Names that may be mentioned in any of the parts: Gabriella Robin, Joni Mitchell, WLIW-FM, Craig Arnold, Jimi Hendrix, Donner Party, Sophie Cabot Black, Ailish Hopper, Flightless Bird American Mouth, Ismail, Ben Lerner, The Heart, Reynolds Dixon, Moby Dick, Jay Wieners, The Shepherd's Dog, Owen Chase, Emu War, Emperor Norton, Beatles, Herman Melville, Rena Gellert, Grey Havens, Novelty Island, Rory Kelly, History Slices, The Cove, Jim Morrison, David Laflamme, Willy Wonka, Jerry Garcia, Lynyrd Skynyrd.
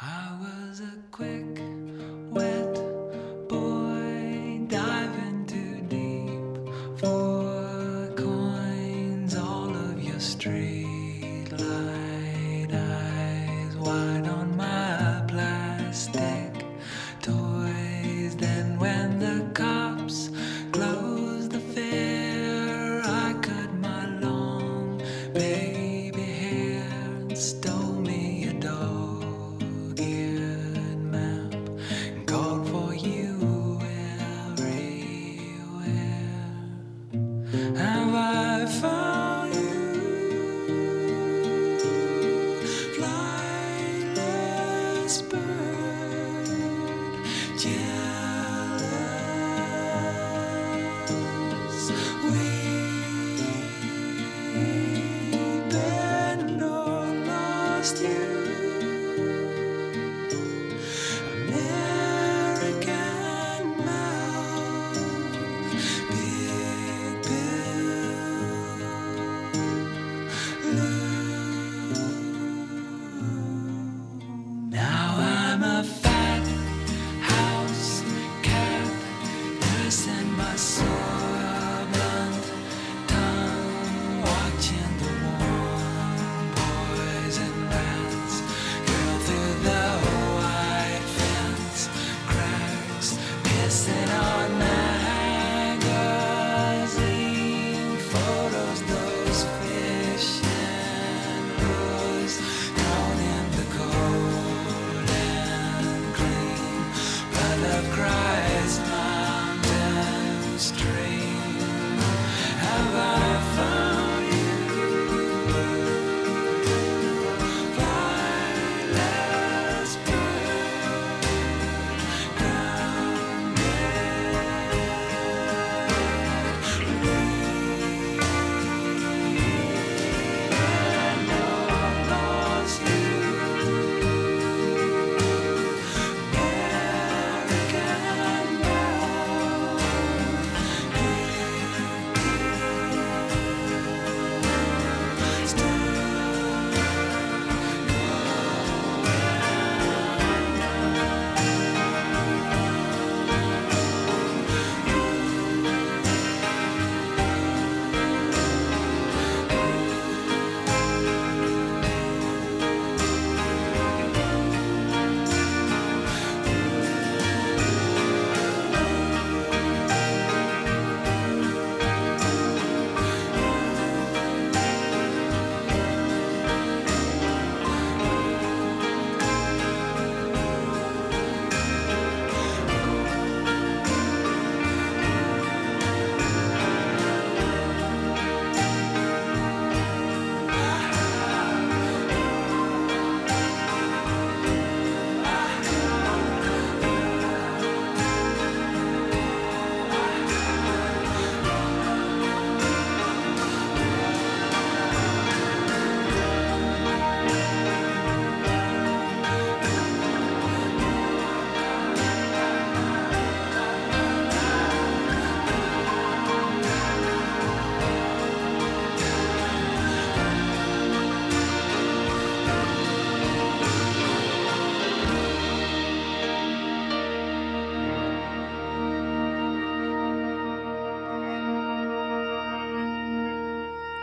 I was a quick, wet boy, diving too deep for coins, all of your street light eyes wide on my plastic toys. Then when the cops closed the fair, I cut my long baby hair and stole.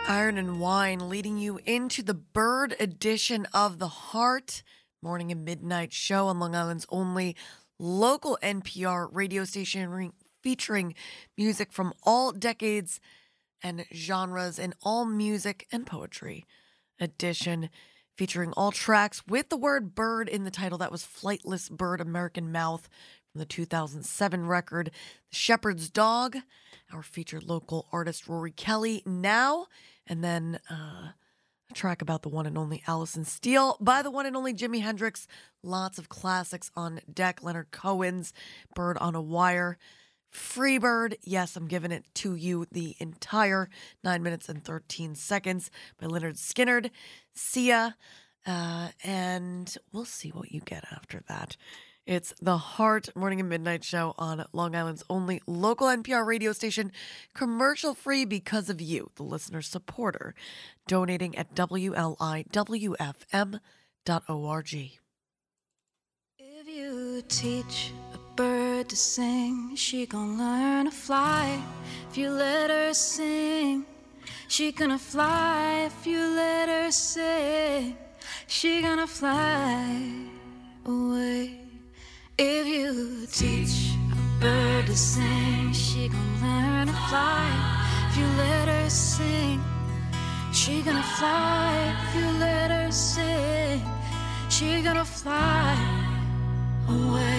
Iron and Wine leading you into the bird edition of The Heart Morning and Midnight Show on Long Island's only local NPR radio station, featuring music from all decades and genres in all music and poetry edition, featuring all tracks with the word bird in the title. That was Flightless Bird American Mouth from the 2007 record The Shepherd's Dog. Our featured local artist Rory Kelly now, and then a track about the one and only Allison Steele by the one and only Jimi Hendrix. Lots of classics on deck. Leonard Cohen's Bird on a Wire. Free Bird. Yes, I'm giving it to you the entire 9 minutes and 13 seconds by Lynyrd Skynyrd. See ya. And we'll see what you get after that. It's The Heart Morning and Midnight Show on Long Island's only local NPR radio station, commercial-free because of you, the listener supporter, donating at WLIWFM.org. you teach a bird to sing, she gon' learn to fly if you let her sing. She gonna fly if you let her sing. She gonna fly away. If you teach a bird to sing, she gonna learn to fly if you let her sing. She gonna fly if you let her sing. She gonna fly away.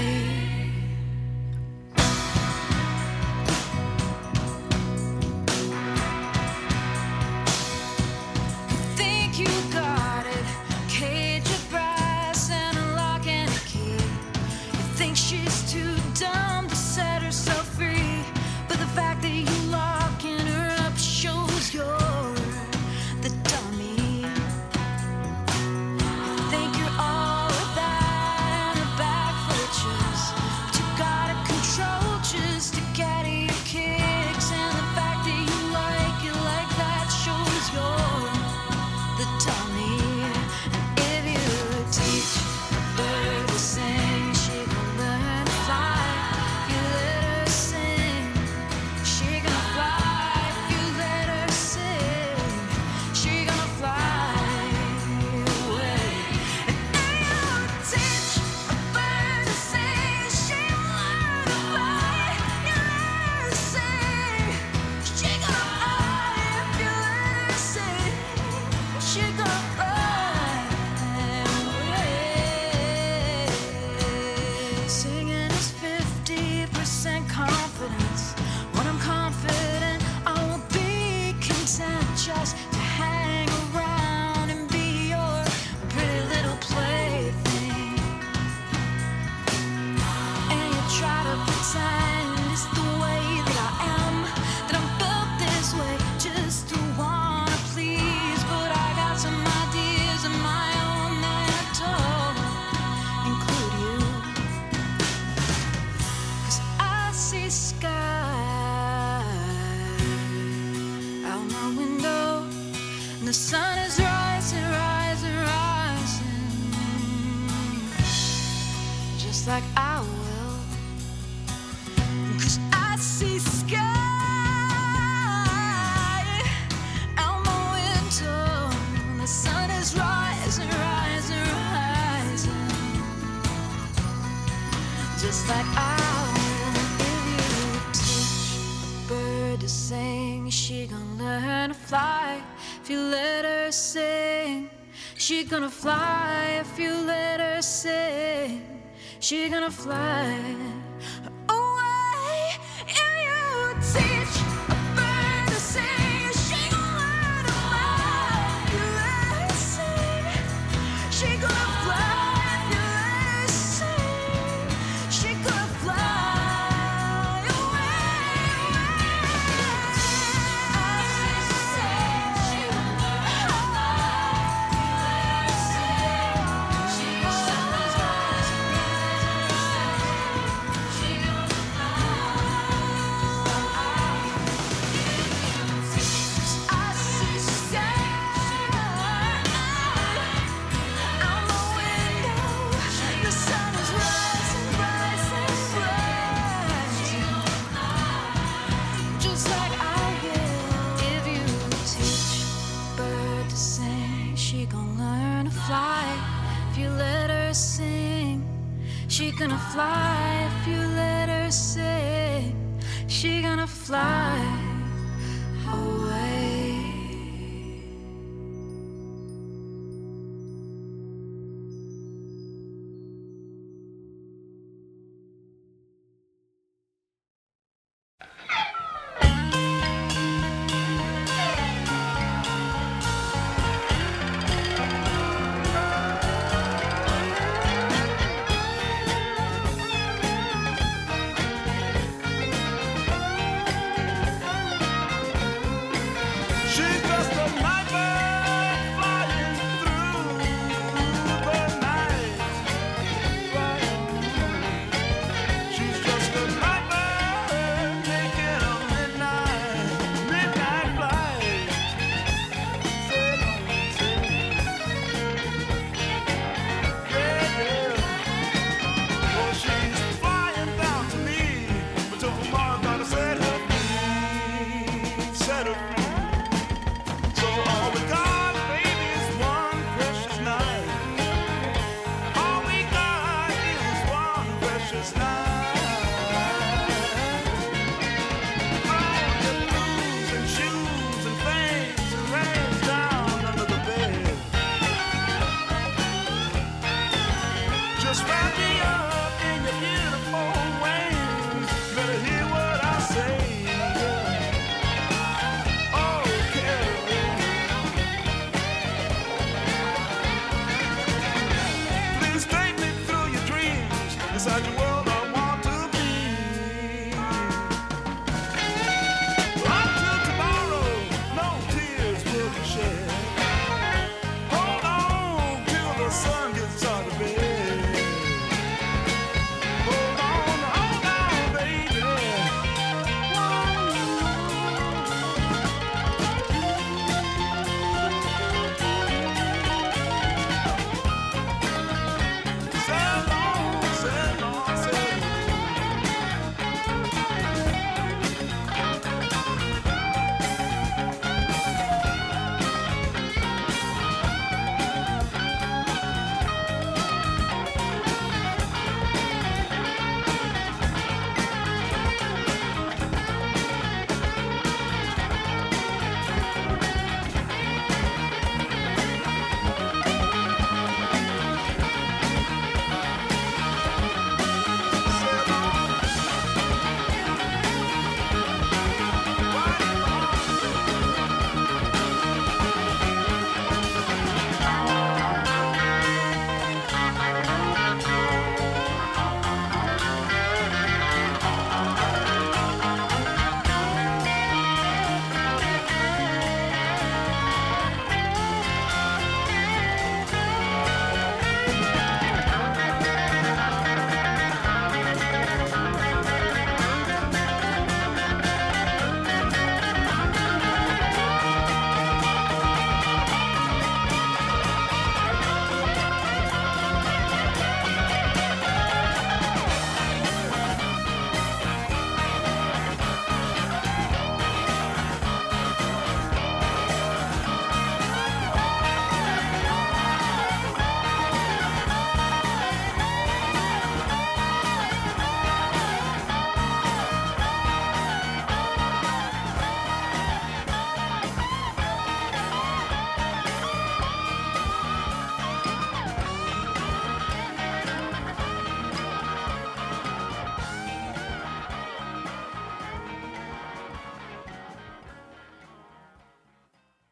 Gonna fly if you let her sing. She gonna fly. such a world I want to be. Until tomorrow, no tears will be shed. Hold on till the sun gets out of bed. Hold on, baby.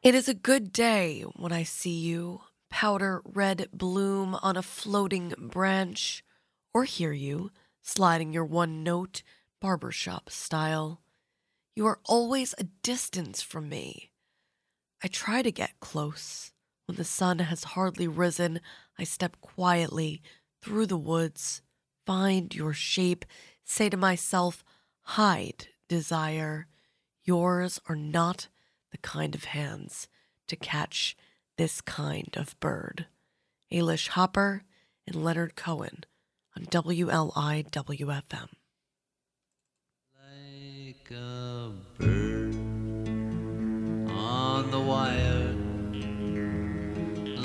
It is a good day when I see you, powder red bloom on a floating branch, or hear you, sliding your one note, barbershop style. You are always a distance from me. I try to get close. When the sun has hardly risen, I step quietly through the woods, find your shape, say to myself, hide, desire. Yours are not the kind of hands to catch this kind of bird. Ailish Hopper and Leonard Cohen on WLIW-FM. Like a bird on the wire,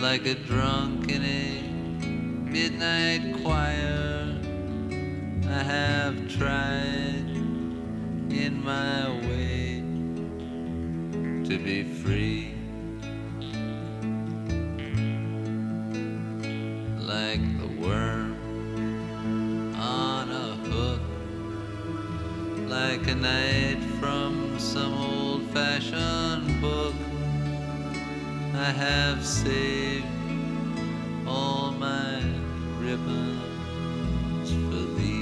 like a drunk in a midnight choir, I have tried in my way to be free, like the worm on a hook, like a knight from some old-fashioned book. I have saved all my ribbons for thee.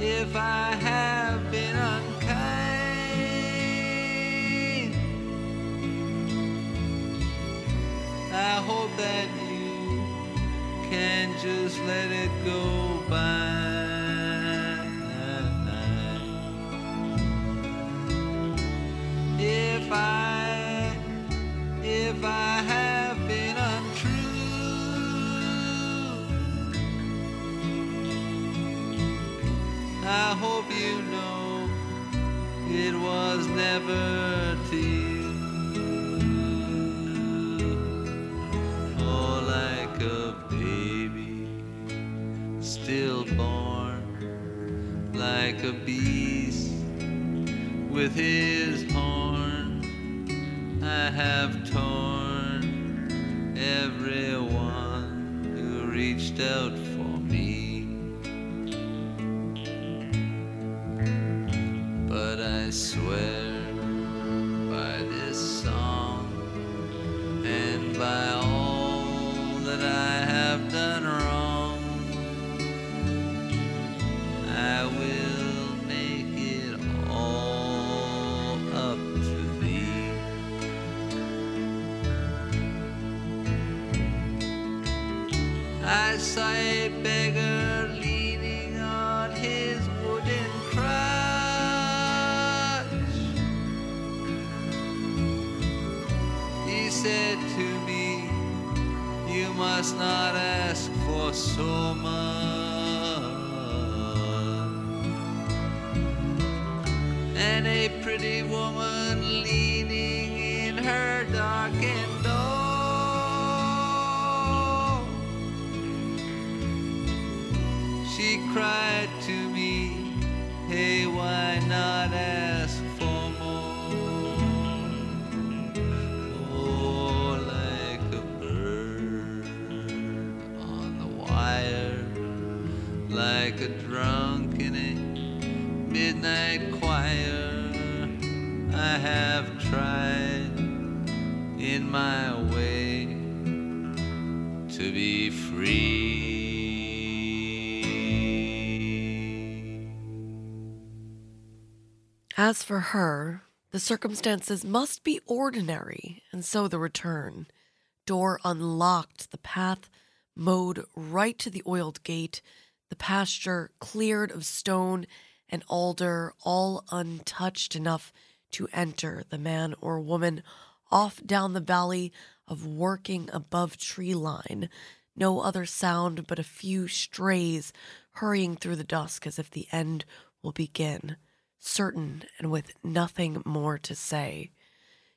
If I have been unkind, I hope that you can just let it go by. If I have been untrue, I hope you know it was never to you. Oh, like a baby stillborn, like a beast with his horn, I have torn everyone who reached out for me. I swear by this roadside beggar leaning on his wooden crutch. He said to me, "You must not ask for so much." And a pretty woman leaning in her darkened door cried to me, "Hey, why not ask for more? Oh, like a bird on the wire, like a drunk in a midnight choir, I have tried in my way to be free." As for her, the circumstances must be ordinary, and so the return. Door unlocked, the path mowed right to the oiled gate, the pasture cleared of stone and alder, all untouched enough to enter the man or woman off down the valley of working above tree line. No other sound but a few strays hurrying through the dusk as if the end will begin. Certain and with nothing more to say.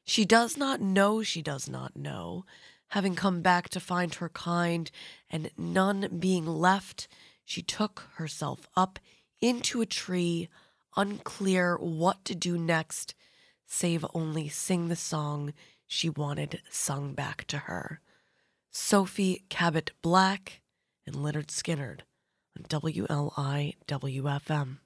She does not know she does not know, having come back to find her kind, and none being left, she took herself up into a tree, unclear what to do next, save only sing the song she wanted sung back to her. Sophie Cabot Black and Lynyrd Skynyrd on WLIW-FM.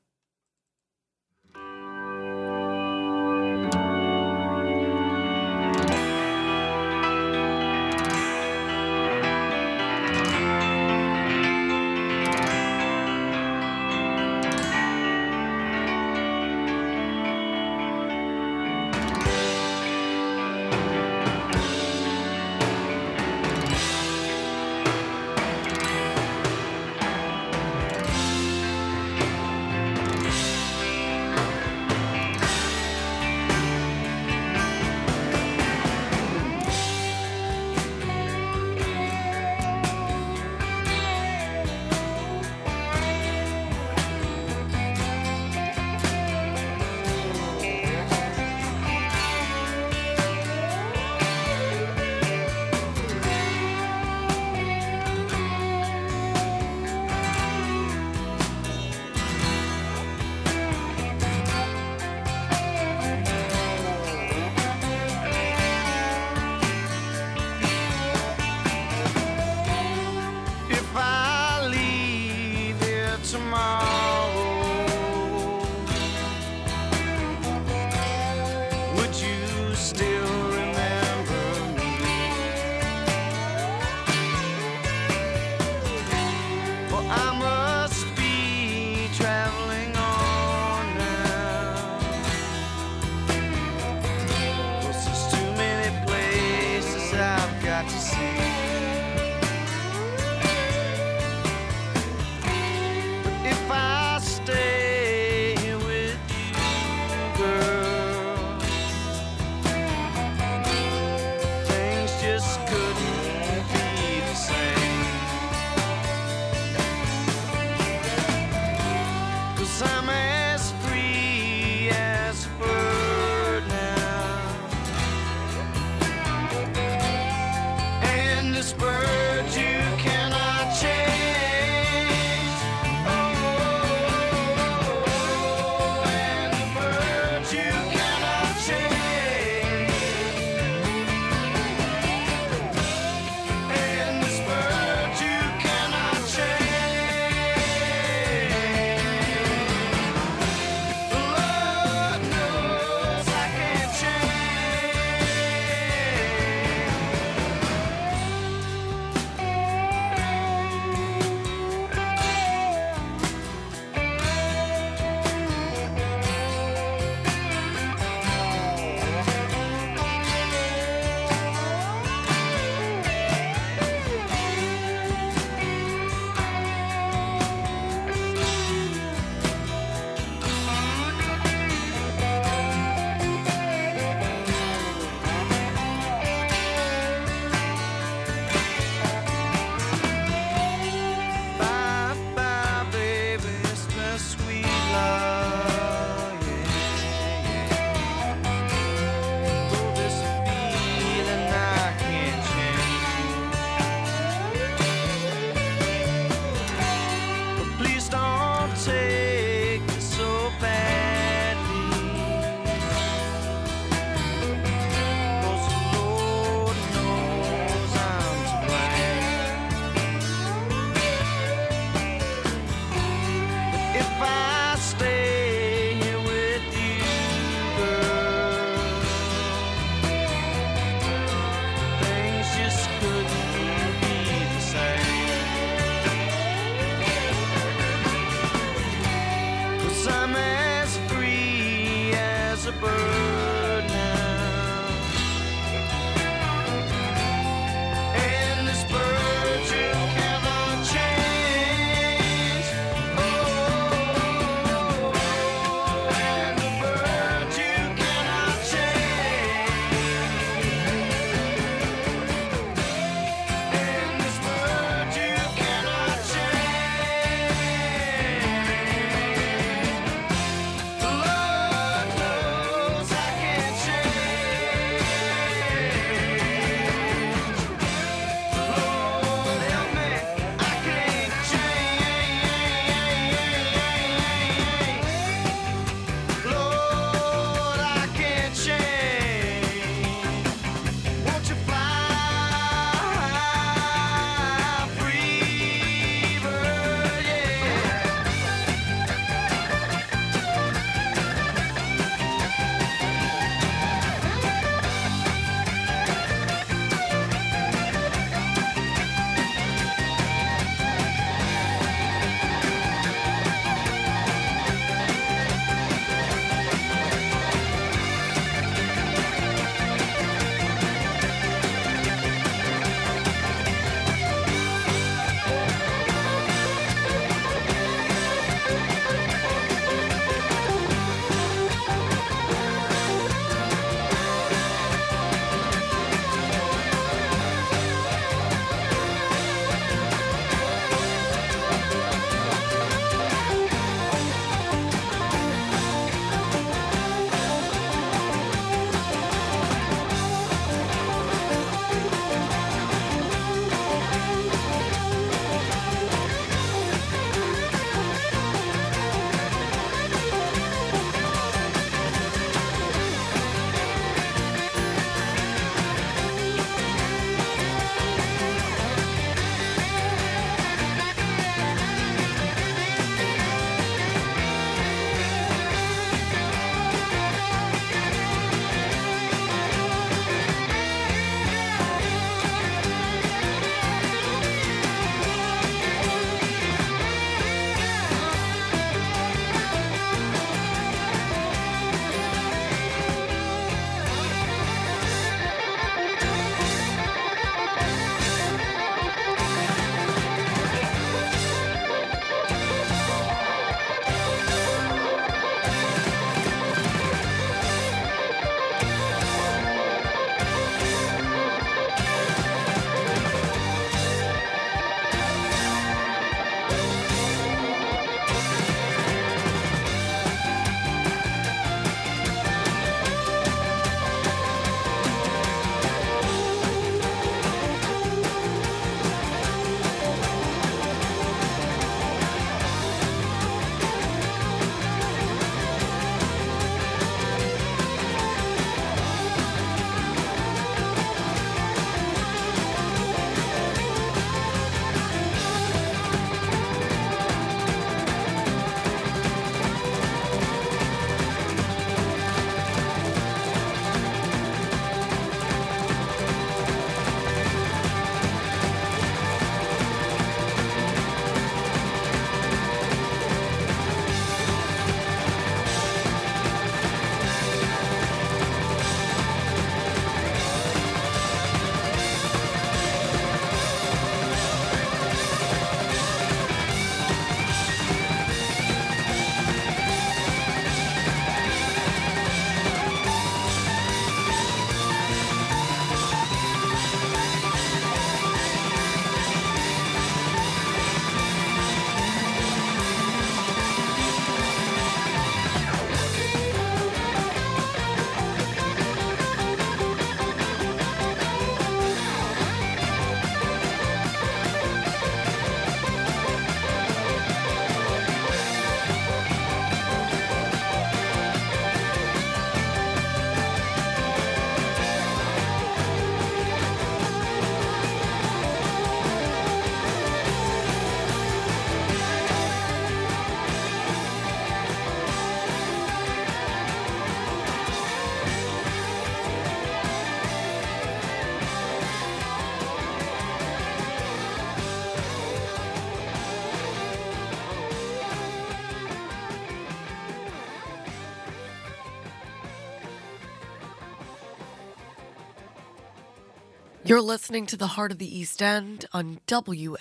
You're listening to The Heart of the East End on WLIW-FM.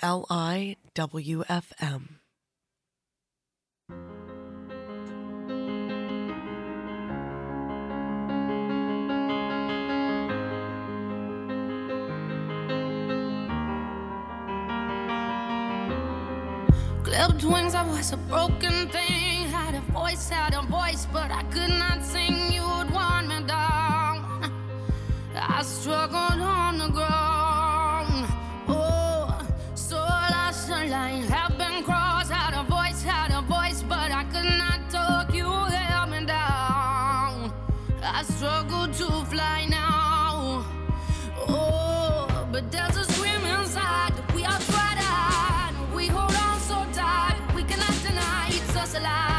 Clipped wings, I was a broken thing. Had a voice, but I could not sing. You would want me down. I struggled on the ground. Oh, so lost a line. Have been crossed. Had a voice, but I could not talk. You held me down. I struggled to fly now. Oh, but there's a scream inside. We are trying to hide. We hold on so tight. We cannot deny it's us alive.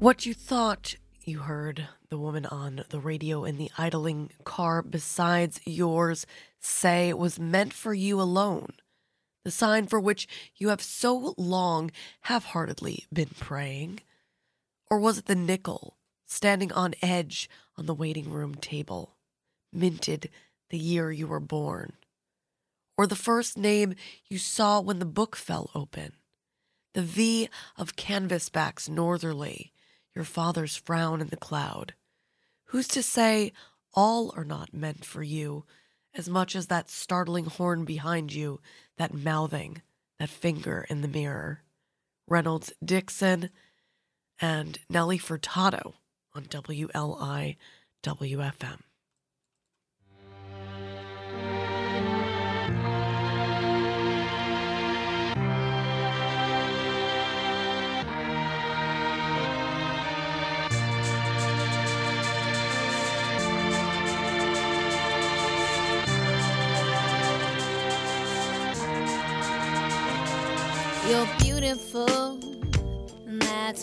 What you thought you heard, the woman on the radio in the idling car besides yours say was meant for you alone, the sign for which you have so long half-heartedly been praying? Or was it the nickel standing on edge on the waiting room table, minted the year you were born? Or the first name you saw when the book fell open, the V of canvasbacks northerly, your father's frown in the cloud? Who's to say all are not meant for you, as much as that startling horn behind you, that mouthing, that finger in the mirror? Reynolds Dixon and Nelly Furtado on WLIW-FM. You're beautiful, that's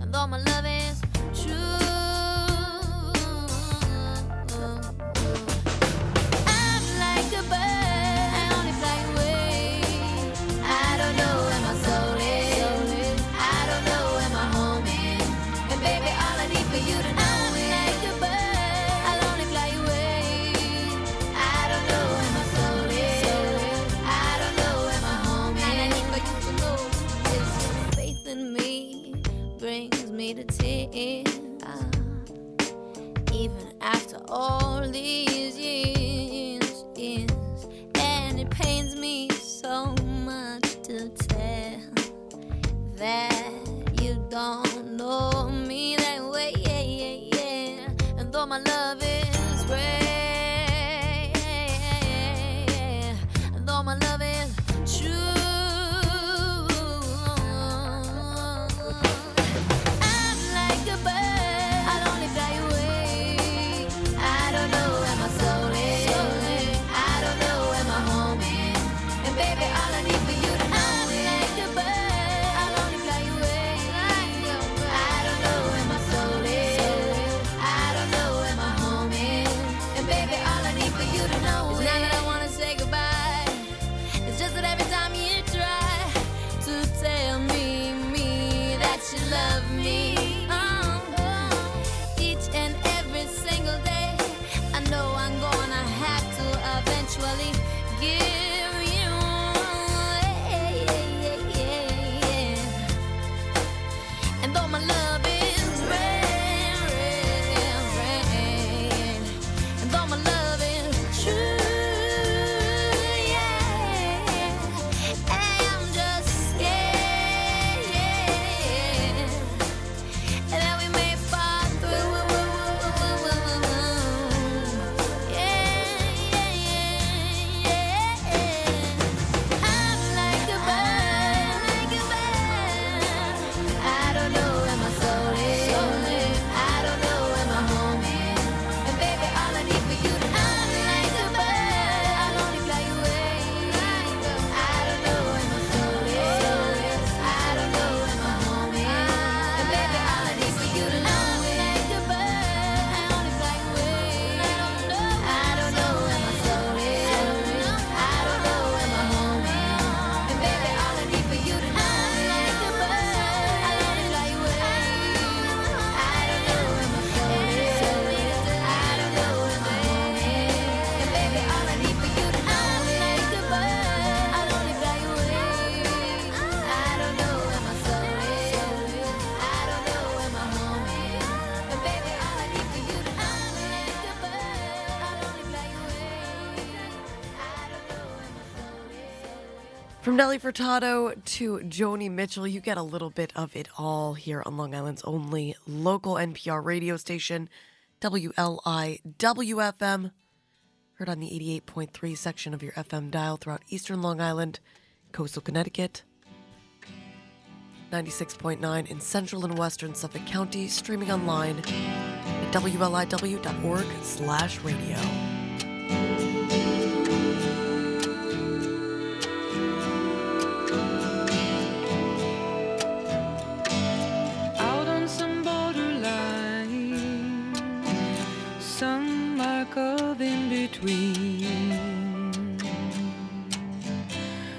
and though my love is true, to tears, even after all these years, and it pains me so much to tell that you don't know me that way, and though my love is great, and though my love is true, from Nelly Furtado to Joni Mitchell, you get a little bit of it all here on Long Island's only local NPR radio station, WLIW-FM. Heard on the 88.3 section of your FM dial throughout eastern Long Island, coastal Connecticut, 96.9 in central and western Suffolk County, streaming online at WLIW.org/radio.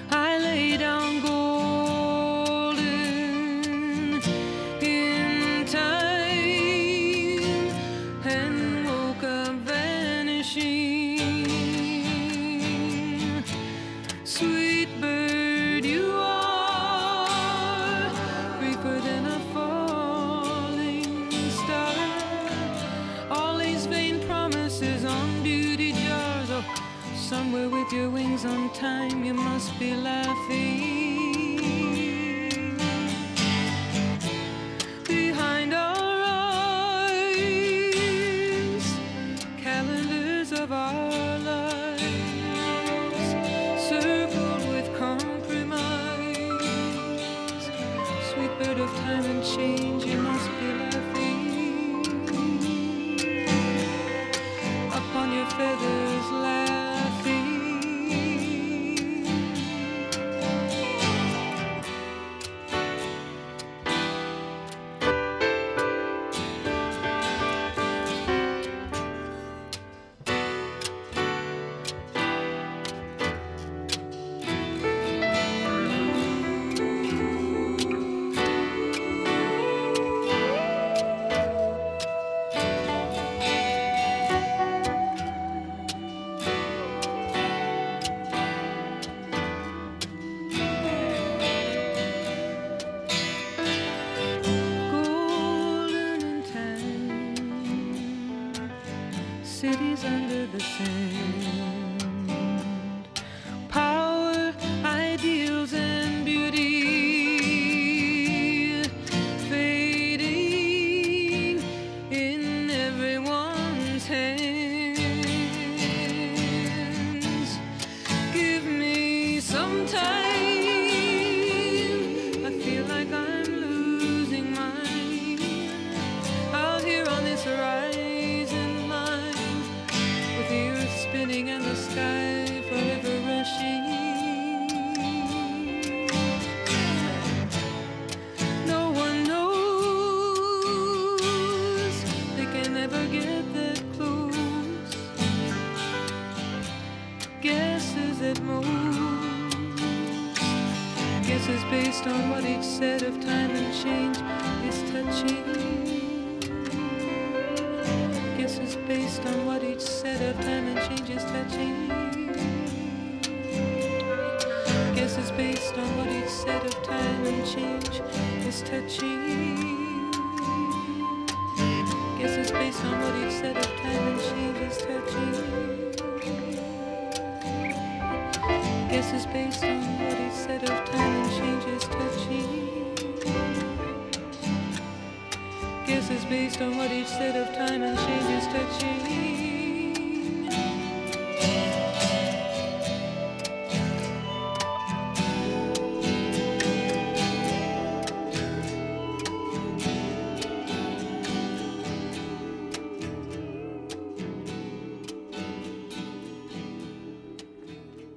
I lay down golden in time and woke up vanishing. somewhere with your wings on time, you must be laughing. Behind our eyes, calendars of our lives, circled with compromise. Sweet bird of time and change, you must be laughing. Upon your feathers laugh.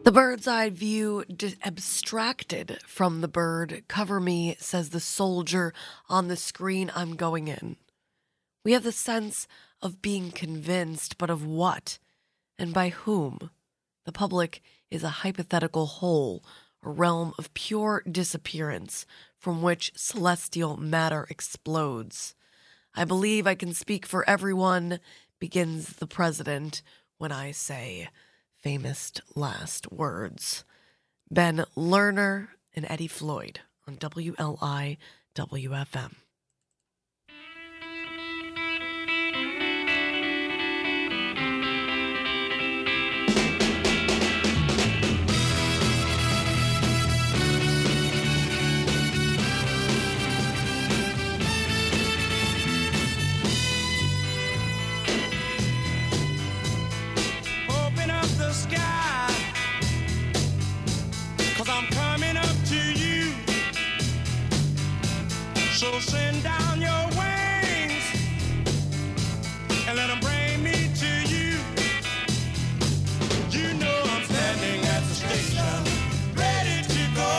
The bird's eye view abstracted from the bird. Cover me, says the soldier on the screen. I'm going in. We have the sense of being convinced, but of what and by whom? The public is a hypothetical whole, a realm of pure disappearance from which celestial matter explodes. I believe I can speak for everyone, begins the president, when I say famous last words. Ben Lerner and Eddie Floyd on WLIW-FM. So send down your wings and let them bring me to you. You know I'm standing at the station, ready to go.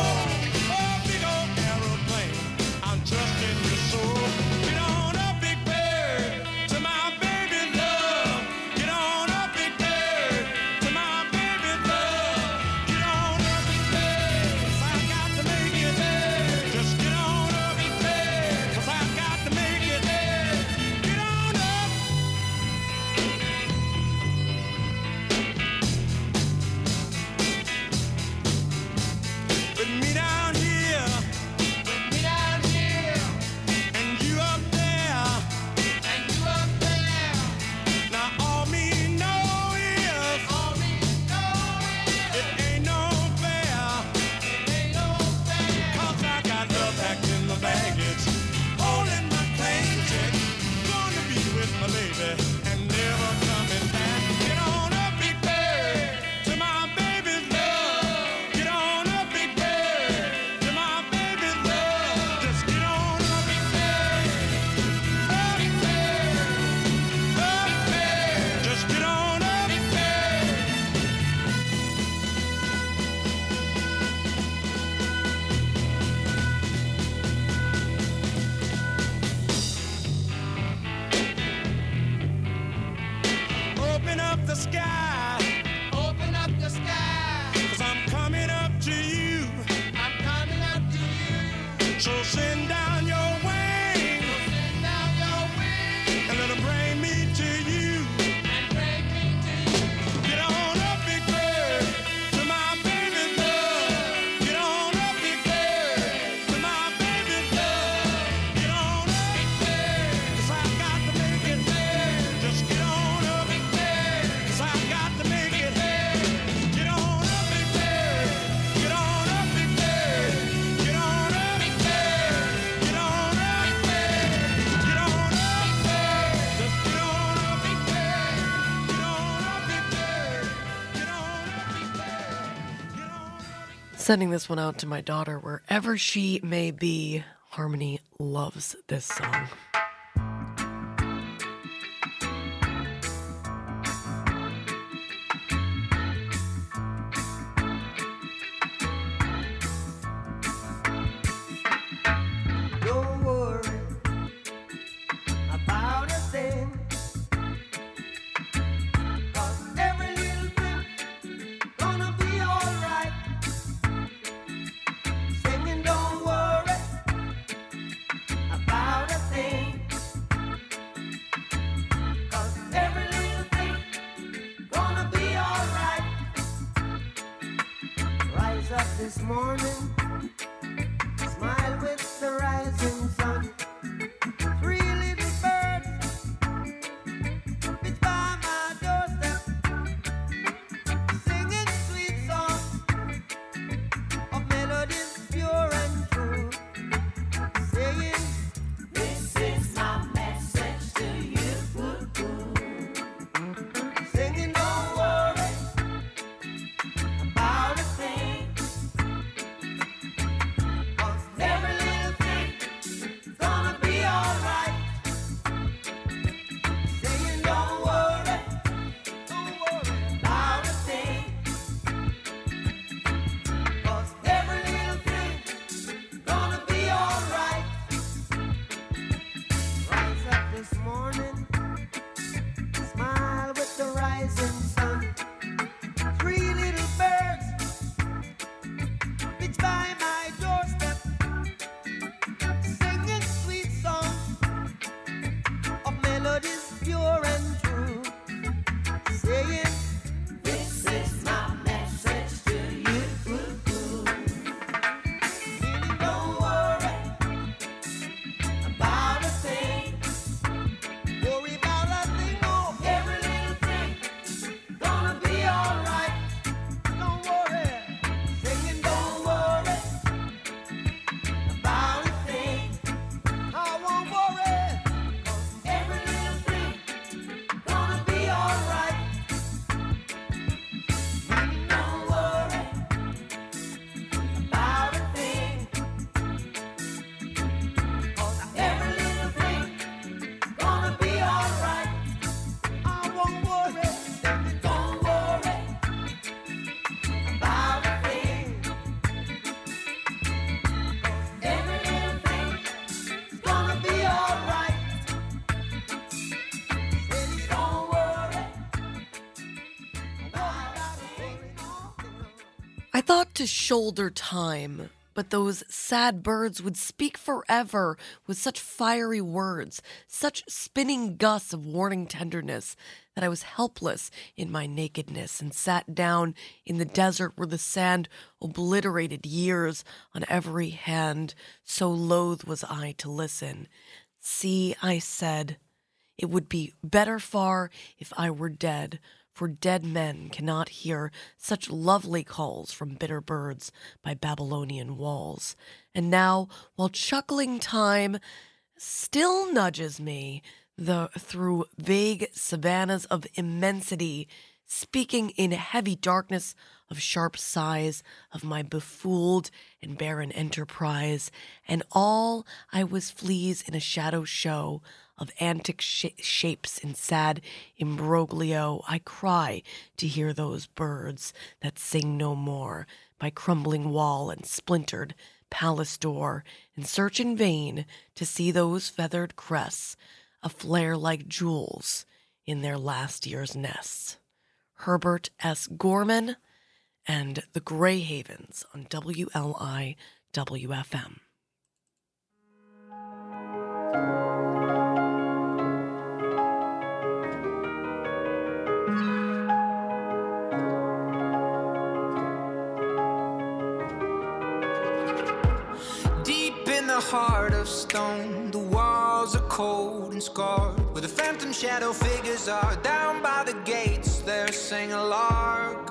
Oh, big old aeroplane, I'm trusting you so. Get on up, big bird, to my baby love. Get on up, big bird, to my baby love. Get on up, big bird, 'cause I got to make it there. Just get on up, big bird, 'cause I got sending this one out to my daughter, wherever she may be. Harmony loves this song. Thought to shoulder time, but those sad birds would speak forever with such fiery words, such spinning gusts of warning tenderness, that I was helpless in my nakedness and sat down in the desert where the sand obliterated years on every hand. So loath was I to listen. See, I said, it would be better far if I were dead, for dead men cannot hear such lovely calls from bitter birds by Babylonian walls. And now, while chuckling time still nudges me through vague savannas of immensity, speaking in heavy darkness of sharp sighs of my befooled and barren enterprise, and all I was fleas in a shadow show of antic shapes in sad imbroglio. I cry to hear those birds that sing no more by crumbling wall and splintered palace door, and search in vain to see those feathered crests aflare like jewels in their last year's nests. Herbert S. Gorman and the Grey Havens on WLIW-FM. Heart of stone, the walls are cold and scarred, where the phantom shadow figures are. Down by the gates there sing a lark.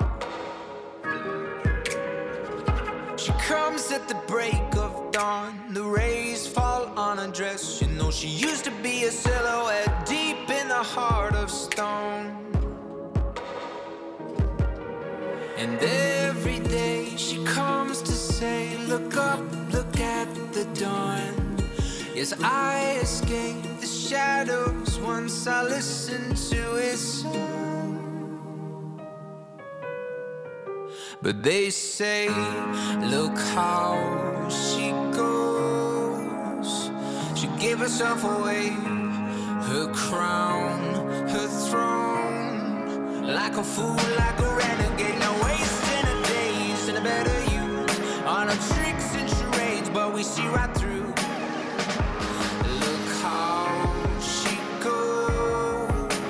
She comes at the break of dawn, the rays fall on her dress. You know she used to be a silhouette deep in the heart of stone. And And every day she comes to say, look up, look at the dawn. Yes, I escaped the shadows once I listened to his song. But they say, look how she goes. She gave herself away, her crown, her throne. Like a fool, like a renegade, now wasting her days in a better use on her tricks and charades, but we see right through. Look how she goes.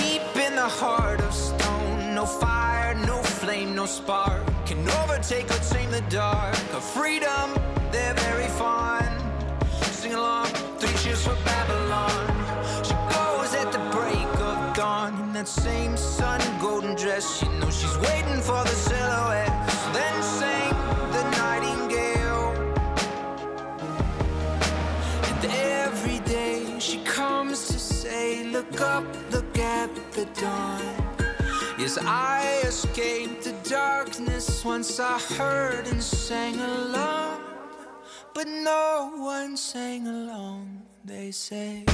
Deep in the heart of stone, no fire, no flame, no spark can overtake or tame the dark. Her freedom, they're very fond. Sing along, 3 cheers for Babylon. She goes at the break of dawn in that same sun golden dress. She knows she's waiting for the silhouette. So then sang the nightingale. And every day she comes to say, look up, look at the dawn. Yes, I escaped the darkness once I heard and sang along. But no one sang along. They say,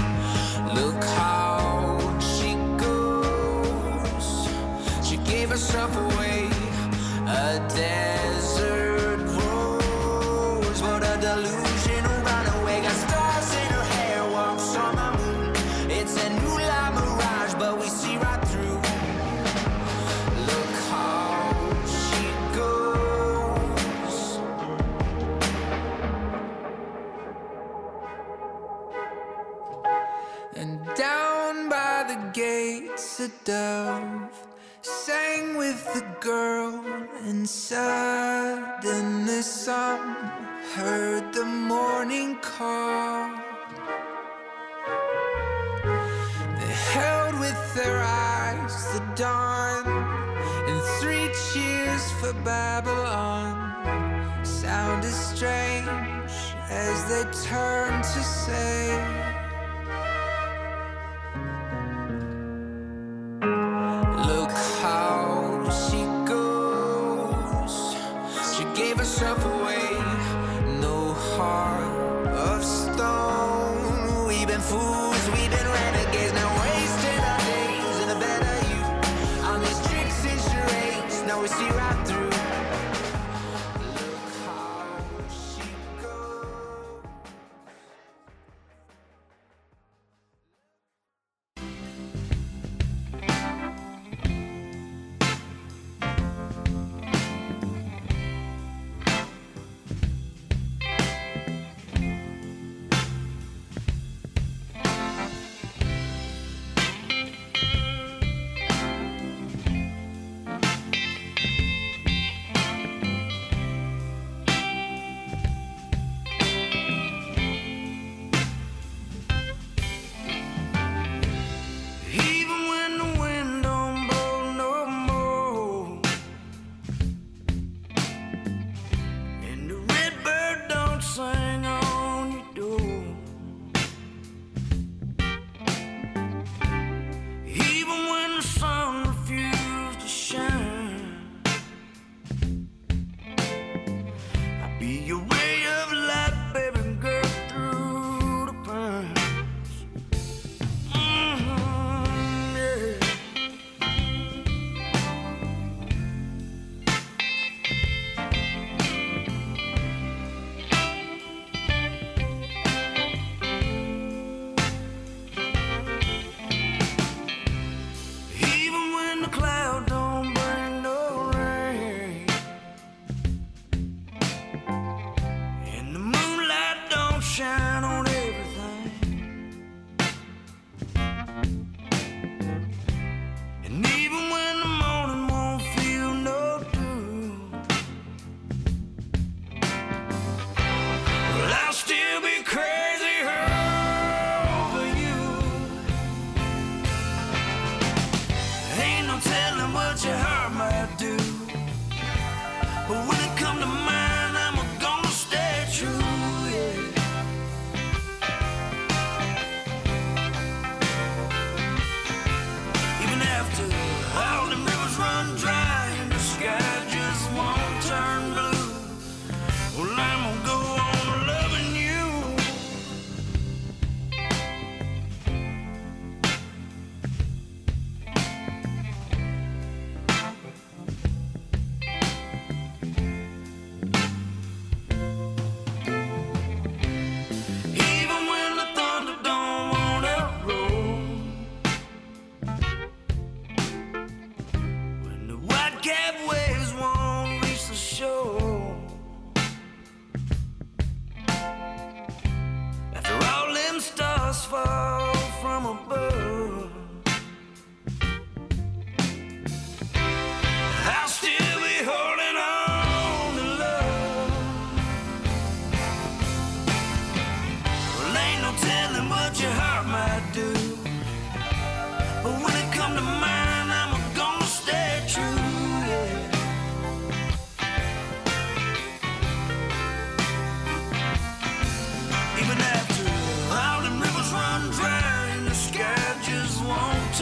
look how she goes. She gave herself away, a desert rose. What a delusion, a runaway. Got stars in her hair, walks on the moon. It's a new light mirage, but we see right through. Down by the gates, a dove sang with the girl, and suddenly some heard the morning call. They held with their eyes the dawn, and 3 cheers for Babylon sound as strange as they turned to say, look how she goes. She gave herself away, no heart of stone. We've been fools, we've been renegades, now wasting our days in a better you on these tricks and charades. Now we see right through. Look how she goes.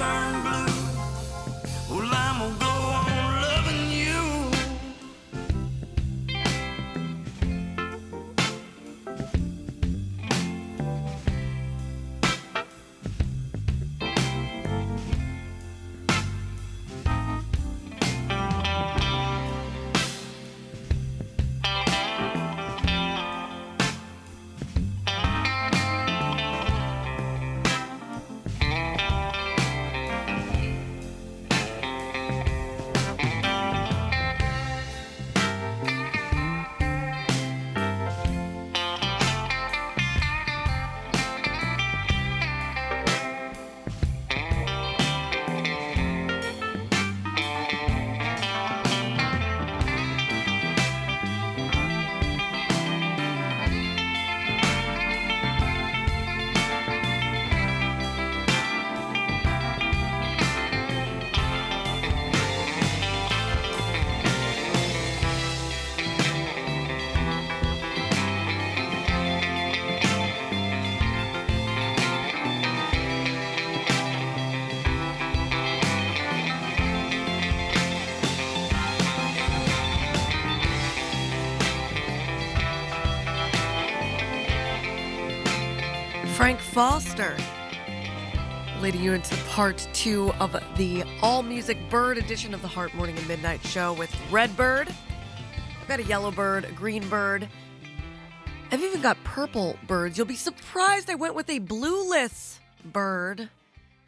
turn blue, well, I'm gonna go on loving Foster, leading you into part two of the all-music bird edition of the Heart Morning and Midnight Show with Red Bird. I've got a yellow bird, a green bird. I've even got purple birds. You'll be surprised I went with a blueless bird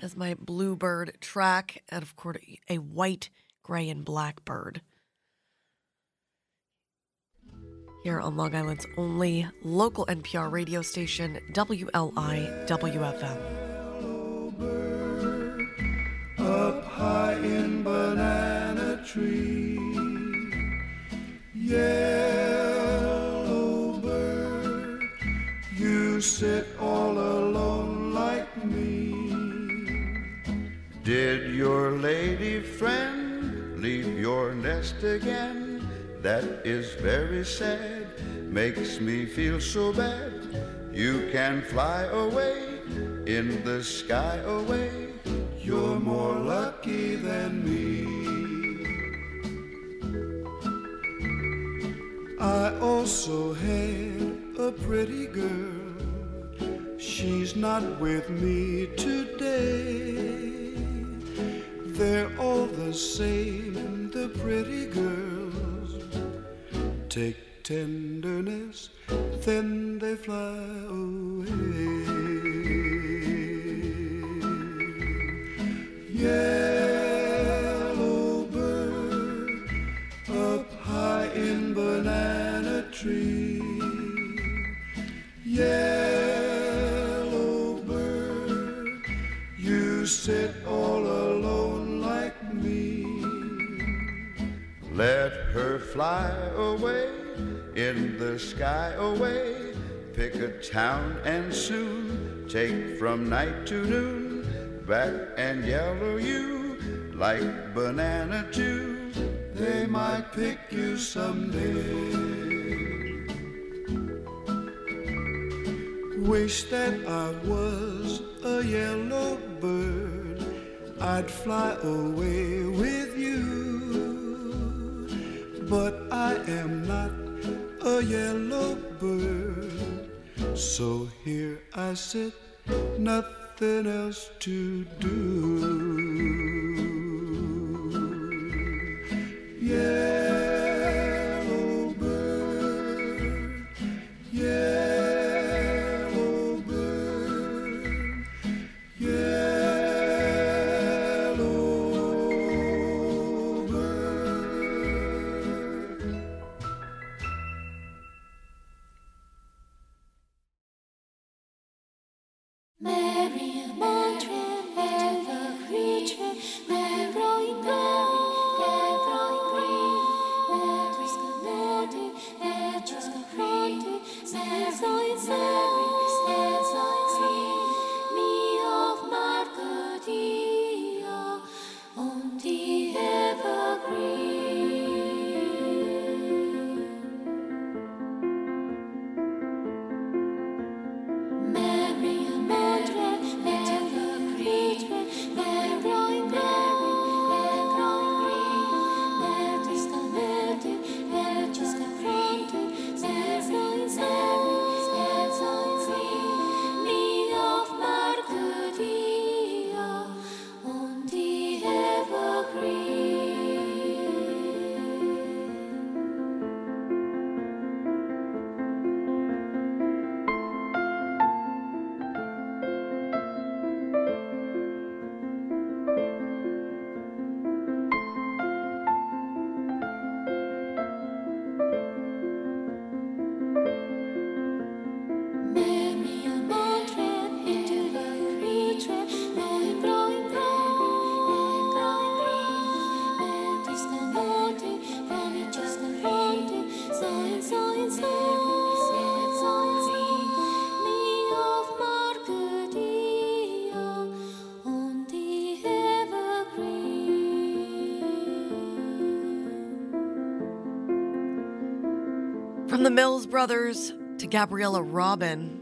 as my bluebird track, and of course a white, gray, and black bird. Here on Long Island's only local NPR radio station, WLIW-FM. Yellow bird, up high in banana tree. Yellow bird, you sit all alone like me. Did your lady friend leave your nest again? That is very sad, makes me feel so bad. You can fly away, in the sky away. You're more lucky than me. I also had a pretty girl. She's not with me today. They're all the same, the pretty girl. Take tenderness, then they fly away. Yellow bird, up high in banana tree. Yellow bird, you sit all alone like me. Let her fly away, in the sky away. Pick a town and soon, take from night to noon. Back and yellow you, like banana too. They might pick you someday. Wish that I was a yellow bird, I'd fly away with you. But I am not a yellow bird, so here I sit, nothing else to do. Yellow bird, yellow. Mary, a man, ever. From the Mills Brothers to Gabriella Robin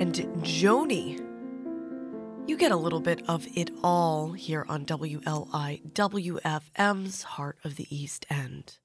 and Joni. You get a little bit of it all here on WLIW-FM's Heart of the East End.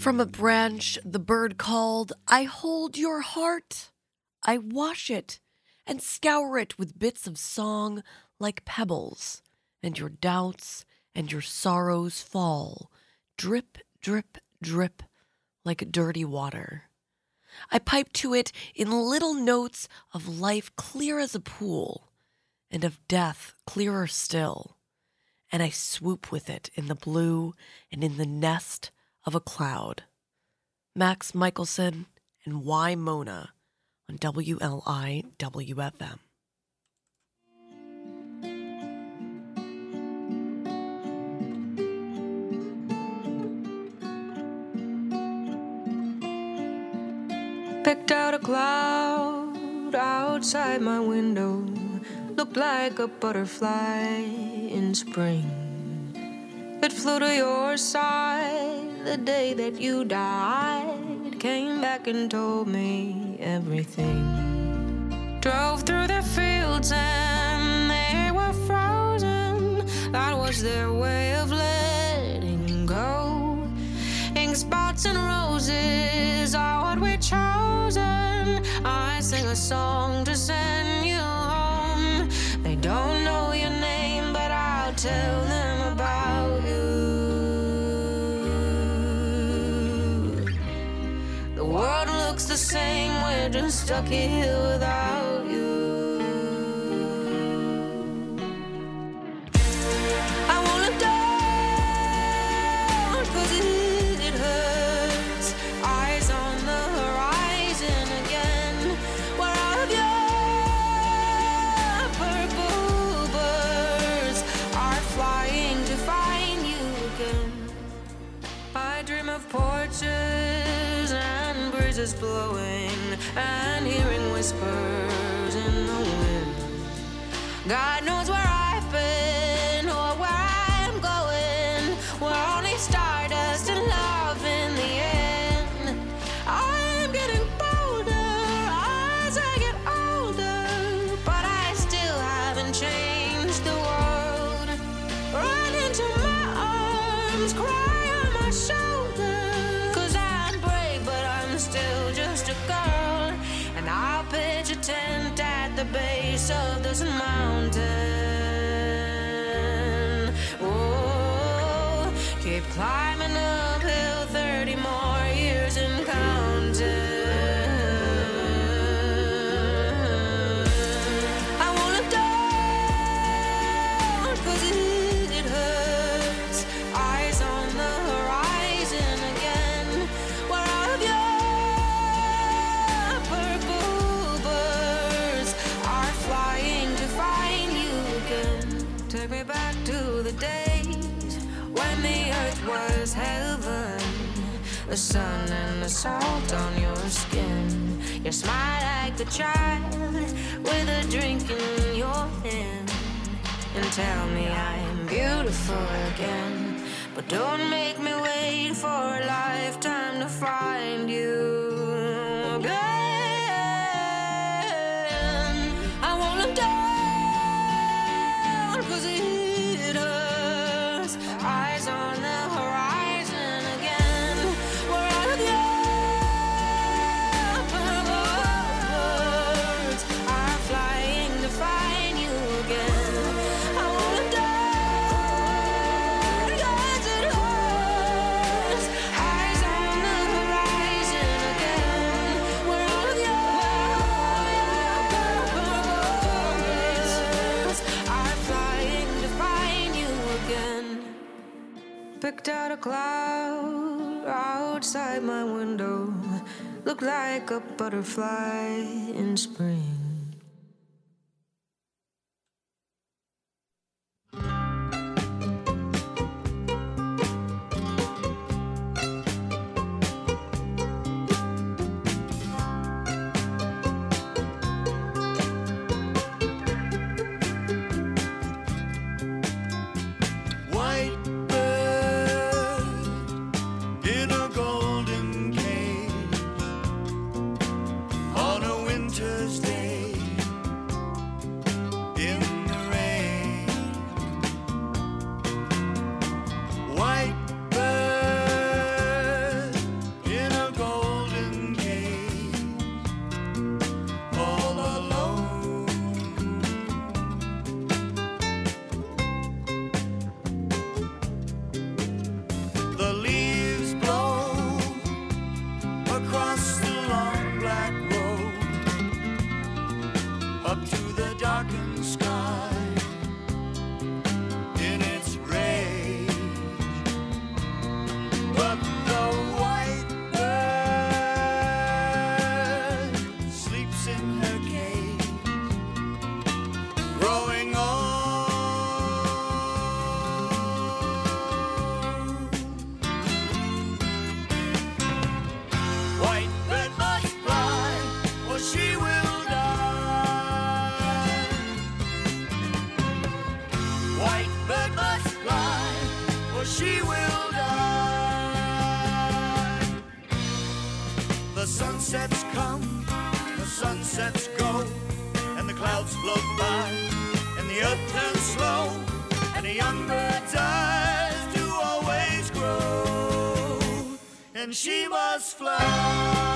From a branch, the bird called, I hold your heart. I wash it and scour it with bits of song like pebbles, and your doubts and your sorrows fall, drip, drip, drip, like dirty water. I pipe to it in little notes of life clear as a pool, and of death clearer still, and I swoop with it in the blue and in the nest of a cloud. Max Michelson and Y Mona on WLIW-FM. Picked out a cloud outside my window looked like a butterfly in spring. It flew to your side the day that you died, came back and told me everything. Drove through the fields and they were frozen, that was their way of letting go. Ink spots and roses are what we chosen, I sing a song to send you home. They don't know your name, but I'll tell them. The world looks the same, we're just stuck here without you. I wanna dance, cause it hurts. Eyes on the horizon again. We're out of your purple birds, are flying to find you again. I dream of porches is blowing and hearing whispers in the wind. God knows where I've been or where I'm going. We're only stardust and love in the end. I'm getting bolder as I get older, but I still haven't changed the world. Run into my arms, cry on my shoulder, cause I'm brave but I'm still girl, and I'll pitch a tent at the base of this mountain. Oh, keep climbing uphill, 30 more years and counting. I wanna dance, cause it hurts. Eyes on the horizon again. We're out of your was heaven, the sun and the salt on your skin. You smile like a child with a drink in your hand, and tell me I am beautiful again. But don't make me wait for a lifetime to find you again. I wanna die, cause it hurts. Eyes on the horizon again. We're out of your purple birds, are flying to find you again. I wanna die, cause it hurts. Eyes on the horizon again. We're out of your purple birds, are flying to find you again. Picked out a cloud outside my window, looked like a butterfly in spring. Thursday. sunsets come, the sunsets go, and the clouds float by, and the earth turns slow, and a young bird's eyes do always grow, and she must fly.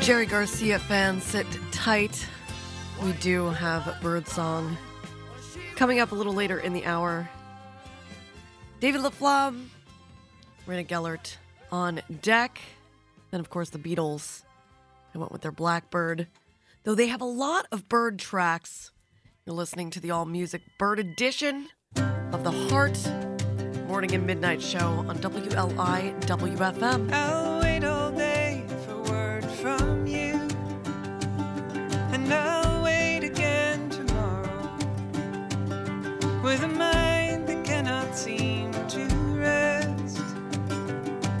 Jerry Garcia fans, sit tight. We do have Birdsong coming up a little later in the hour. David Laflamme, Rena Gellert on deck. Then, of course, the Beatles. I went with their Blackbird. Though they have a lot of bird tracks. You're listening to the all-music bird edition of the Heart Morning and Midnight Show on WLIW-FM. I'll wait all day for word from I'll wait again tomorrow with a mind that cannot seem to rest.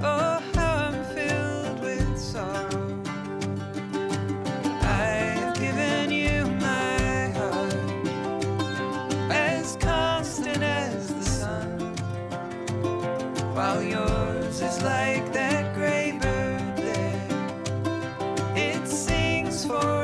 Oh, how I'm filled with sorrow. I've given you my heart, as constant as the sun, while yours is like that gray bird there. It sings for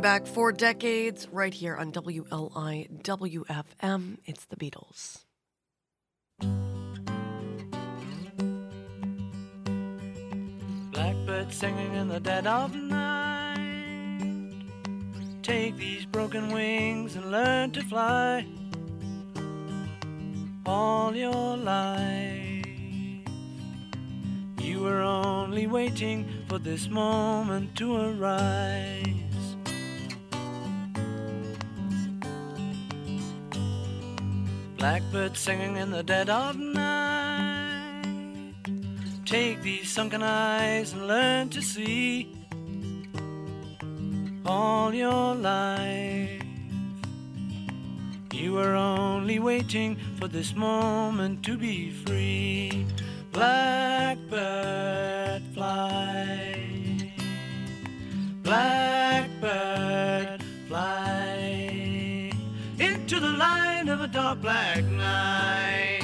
back 4 decades right here on WLIW-FM. It's the Beatles. birds singing in the dead of night. Take these broken wings and learn to fly all your life. You were only waiting for this moment to arrive. Blackbird singing in the dead of night. Take these sunken eyes and learn to see all your life. You were only waiting for this moment to be free. Blackbird fly. Blackbird fly. Into the light of a dark black night.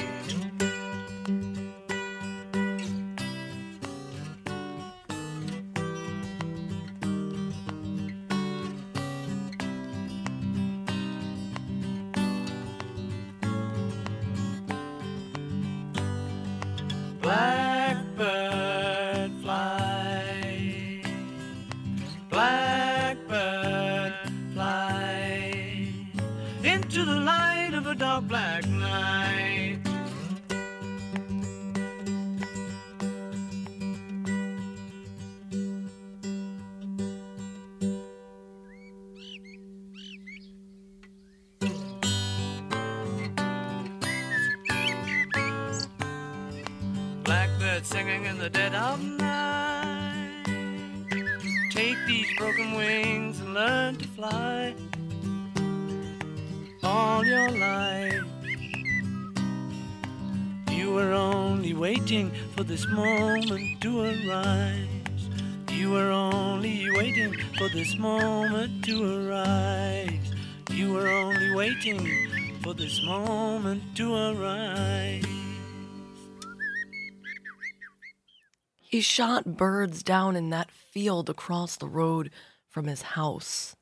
Blackbird fly. Blackbird fly. Into the light of a dark black night. Blackbird singing in the dead of night. Take these broken wings and learn to fly all your life. You were only waiting for this moment to arise. You were only waiting for this moment to arise. You were only waiting for this moment to arise. He shot birds down in that field across the road from his house.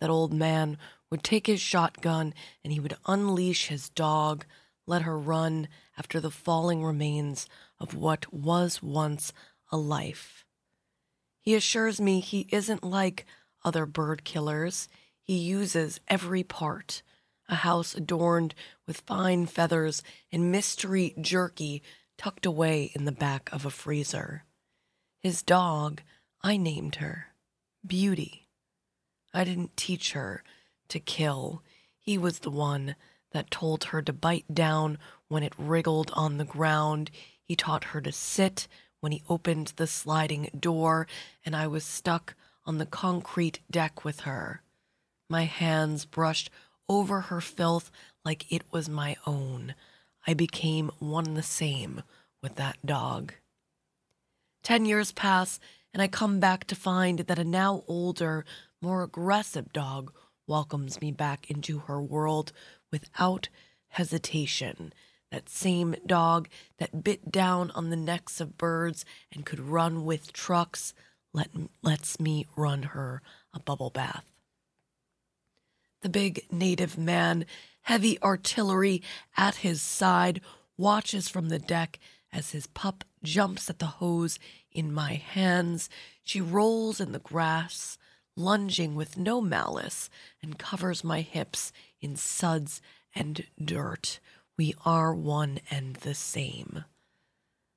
That old man would take his shotgun and he would unleash his dog, let her run after the falling remains of what was once a life. He assures me he isn't like other bird killers. He uses every part, a house adorned with fine feathers and mystery jerky tucked away in the back of a freezer. His dog, I named her Beauty. I didn't teach her to kill. He was the one that told her to bite down when it wriggled on the ground. He taught her to sit when he opened the sliding door, and I was stuck on the concrete deck with her. My hands brushed over her filth like it was my own. I became one and the same with that dog. 10 years pass, and I come back to find that a now older, more aggressive dog welcomes me back into her world without hesitation. That same dog that bit down on the necks of birds and could run with trucks lets me run her a bubble bath. The big native man, heavy artillery at his side, watches from the deck as his pup jumps at the hose in my hands. She rolls in the grass, lunging with no malice, and covers my hips in suds and dirt. We are one and the same.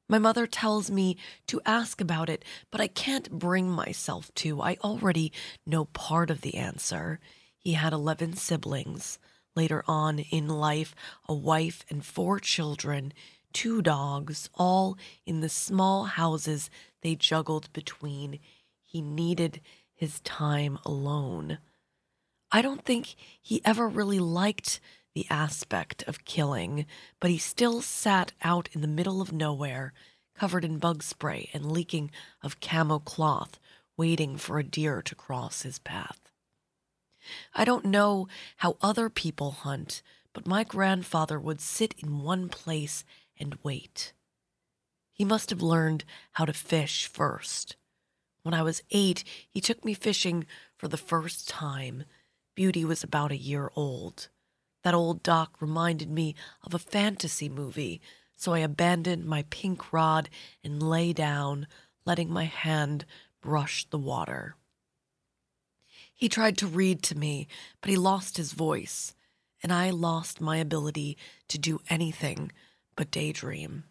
My mother tells me to ask about it, but I can't bring myself to. I already know part of the answer. He had 11 siblings. Later on in life, a wife and 4 children, 2 dogs, all in the small houses they juggled between. He needed his time alone. I don't think he ever really liked the aspect of killing, but he still sat out in the middle of nowhere, covered in bug spray and leaking of camo cloth, waiting for a deer to cross his path. I don't know how other people hunt, but my grandfather would sit in one place and wait. He must have learned how to fish first. When I was 8, he took me fishing for the first time. Beauty was about a year old. That old dock reminded me of a fantasy movie, so I abandoned my pink rod and lay down, letting my hand brush the water. He tried to read to me, but he lost his voice, and I lost my ability to do anything but daydream.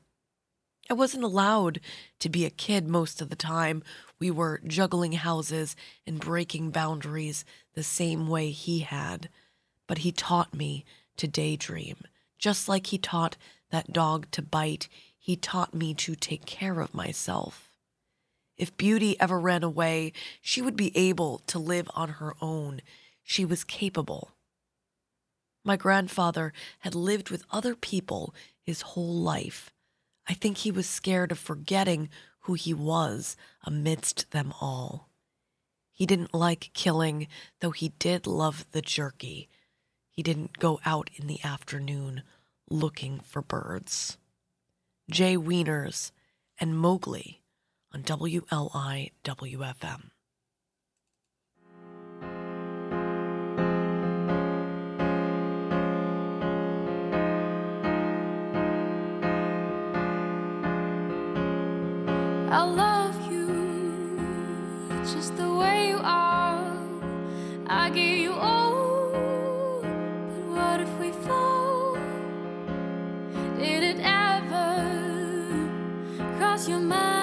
I wasn't allowed to be a kid most of the time. We were juggling houses and breaking boundaries the same way he had. But he taught me to daydream. Just like he taught that dog to bite, he taught me to take care of myself. If Beauty ever ran away, she would be able to live on her own. She was capable. My grandfather had lived with other people his whole life. I think he was scared of forgetting who he was amidst them all. He didn't like killing, though he did love the jerky. He didn't go out in the afternoon looking for birds. Jay Wieners and Mowgli on WLIW-FM. I love you just the way you are. I give you all, but what if we fall? Did it ever cross your mind?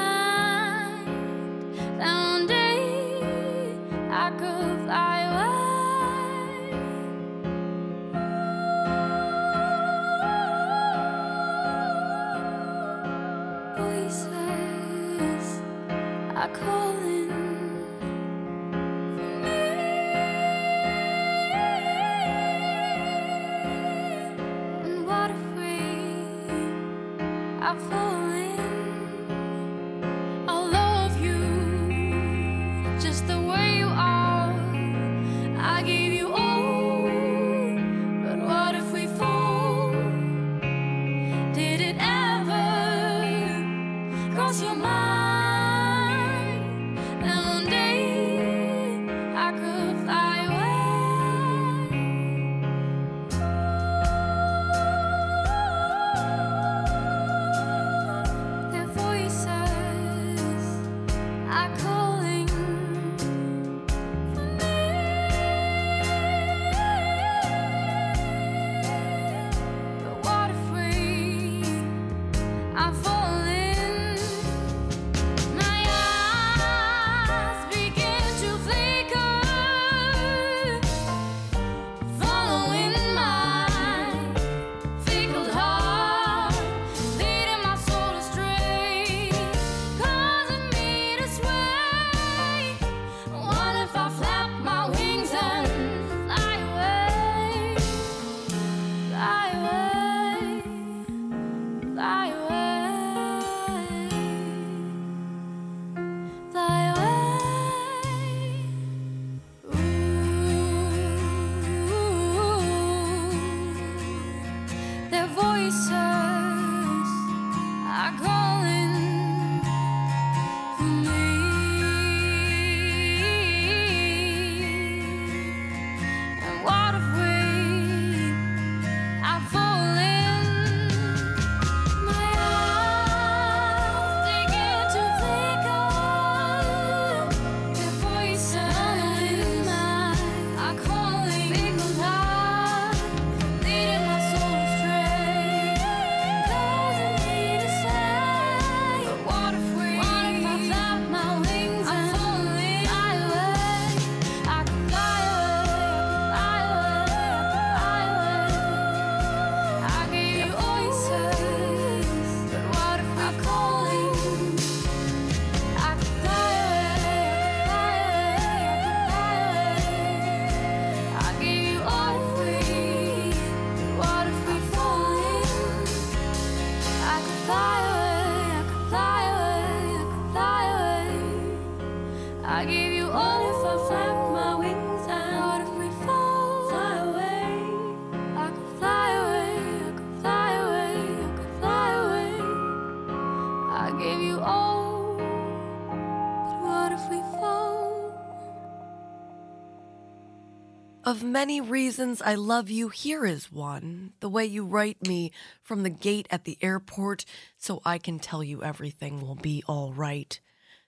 Of many reasons I love you, here is one. The way you write me from the gate at the airport so I can tell you everything will be all right.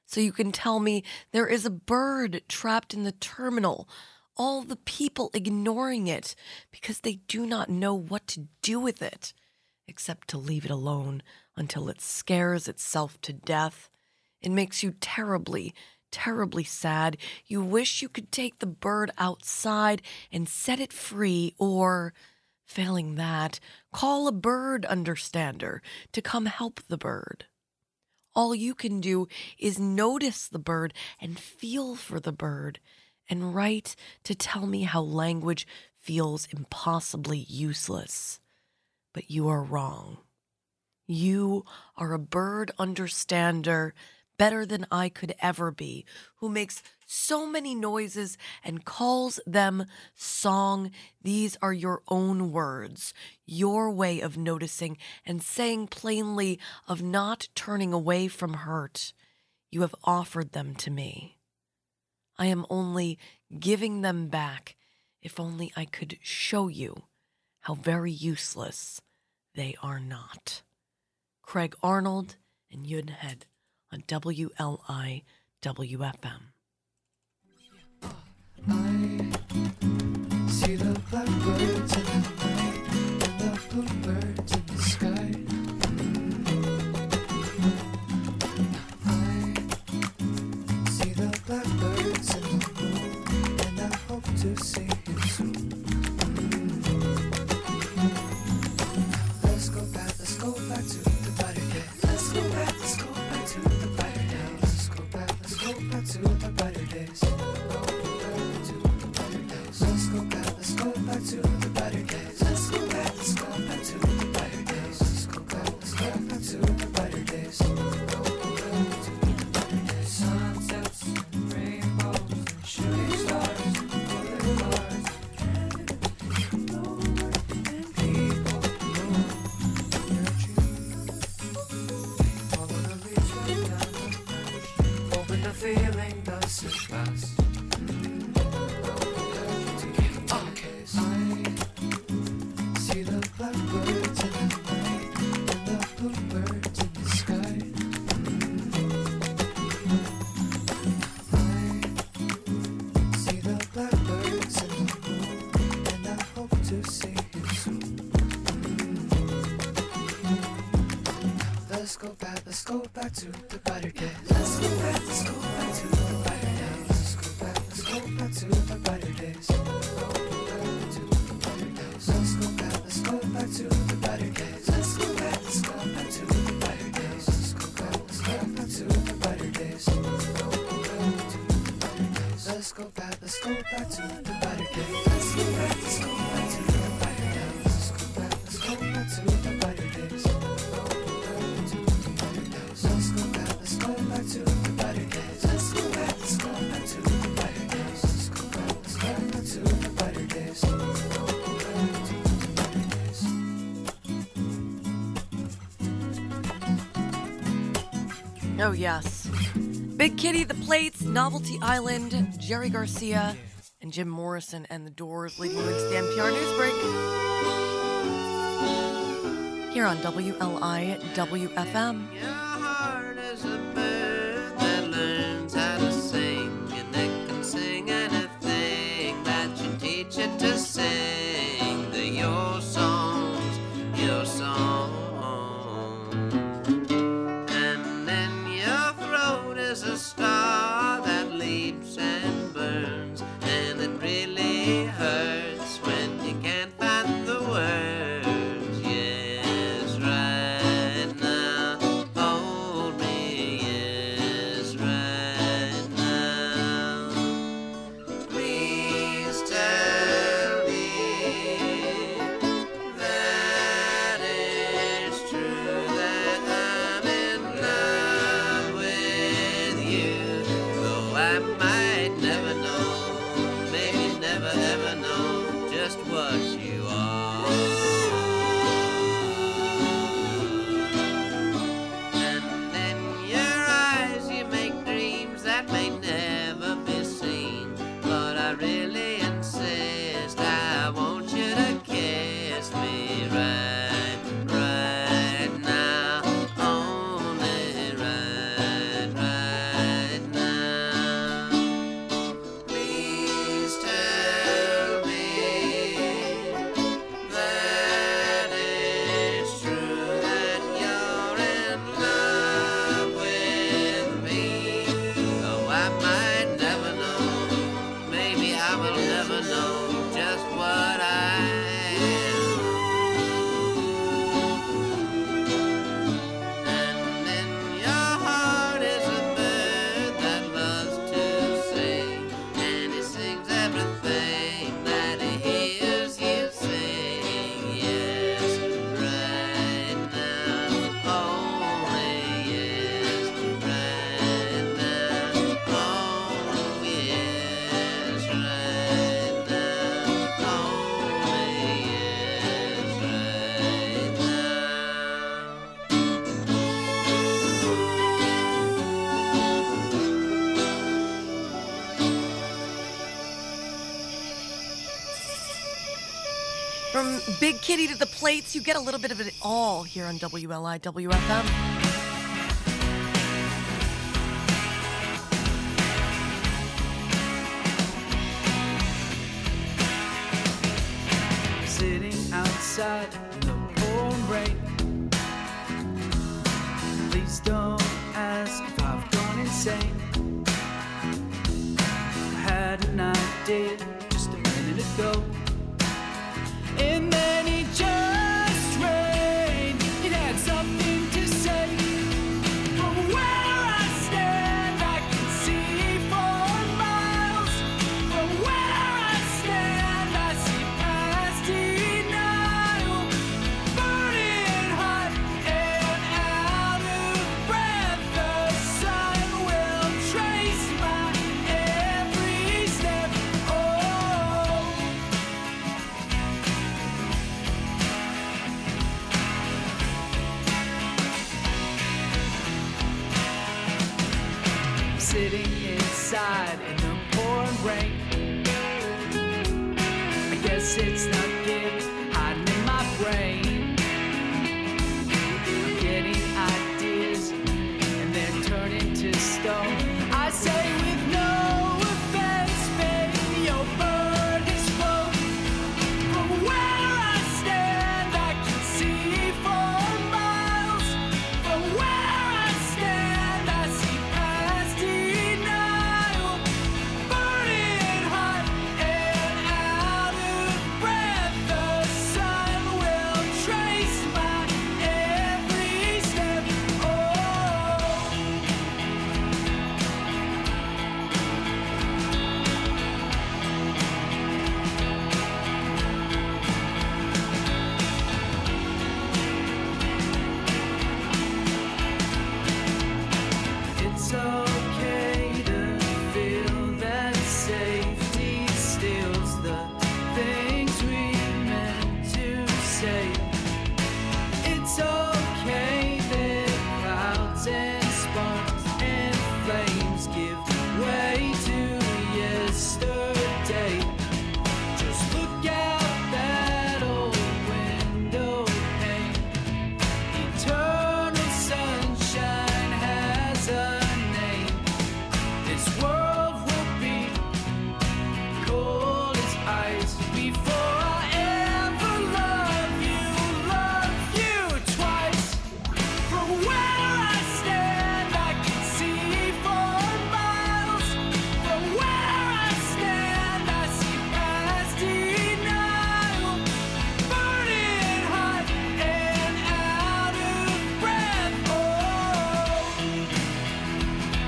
so you can tell me there is a bird trapped in the terminal. All the people ignoring it because they do not know what to do with it, except to leave it alone until it scares itself to death. It makes you terribly, terribly sad. You wish you could take the bird outside and set it free, or, failing that, call a bird understander to come help the bird. All you can do is notice the bird and feel for the bird, and write to tell me how language feels impossibly useless. But you are wrong. You are a bird understander better than I could ever be, who makes so many noises and calls them song. These are your own words, your way of noticing and saying plainly of not turning away from hurt. You have offered them to me. I am only giving them back. If only I could show you how very useless they are not. Craig Arnold and Yunhead on WLIW-FM. I see the blackbirds in the night and the bluebirds in the sky. I see the blackbirds in the moon and I hope to see you soon. Let's go back to the brighter days. Let's go back to the brighter days. Let's go back to the brighter days. Let's go back to the brighter days. Let's go back to the brighter days. Let's go back to the brighter days. Sunsets, rainbows, and shooting stars, golden bars, and over and people. Over the leaves right down, hoping the feeling doesn't pass. Let's go back to the brighter days. Let's go back to the brighter days. Let's go back to the brighter days. Let's go back to the brighter days. Let's go back to the brighter days. Let's go back to the brighter days. Let's go back to the brighter days. Let's go back to the brighter days. Let's go back to the brighter days. Let's go back to the brighter days. Let's go back to the brighter days. Let's go back to the brighter days. Let's go back to the brighter days. Oh yes, Big Kitty, The Plates, Novelty Island, Jerry Garcia, and Jim Morrison and The Doors, leading into the NPR Newsbreak here on WLIW-FM. Yeah. From Big Kitty to the Plates, you get a little bit of it all here on WLIW-FM. Sitting outside in the pouring rain. Please don't ask if I've gone insane. I had an idea just a minute ago. And then it just rained. It had something to say. From where I stand, I can see for miles. From where I stand, I see past denial. Burning hot and out of breath. The sun will trace my every step. Oh. Sitting inside in the pouring rain. I guess it's not good hiding in my brain. I'm getting ideas and they're turning to stone. I say with no offense, baby, your bird is flown. From where I stand, I can see for miles. From where I stand, I see past denial. Burning hot and out of breath. The sun will trace my every step. Oh. It's okay to feel that safety steals the things we meant to say. It's okay that clouds and sparks and flames give way to yesterday. Just look out that old window pane. Eternal sunshine has a name. This world will be cold as ice before I ever love you twice. From where I stand, I can see for miles. From where I stand, I see past denial. Burning hot and out of breath. Oh.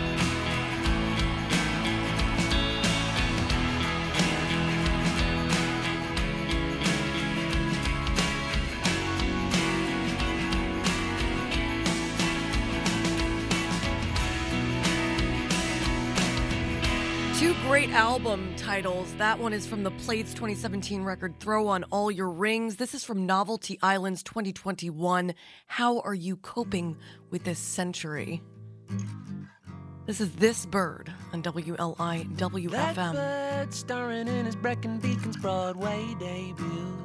Two great album titles. That one is from The Platters' 2017 record, Throw On All Your Rings. This is from Novelty Island's 2021, How Are You Coping With This Century? This is This Bird on WLIW-FM. Blackbird starring in his Brecon Beacons Broadway debut.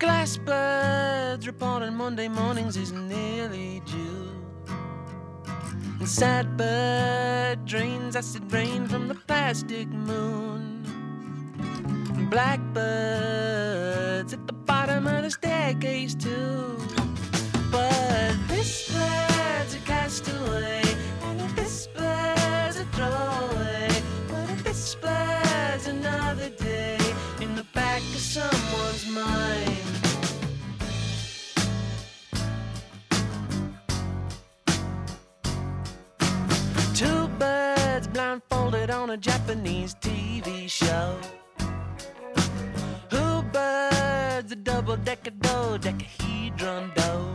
Glassbirds reporting Monday mornings is nearly due. And sad bird drains acid rain from the plastic moon. Blackbirds at the bottom of the staircase too. But this bird's a castaway, and this bird's a throwaway. But this bird's another day in the back of someone's mind. Two birds blindfolded on a Japanese TV show. Who birds a double-decker dodecahedron dough?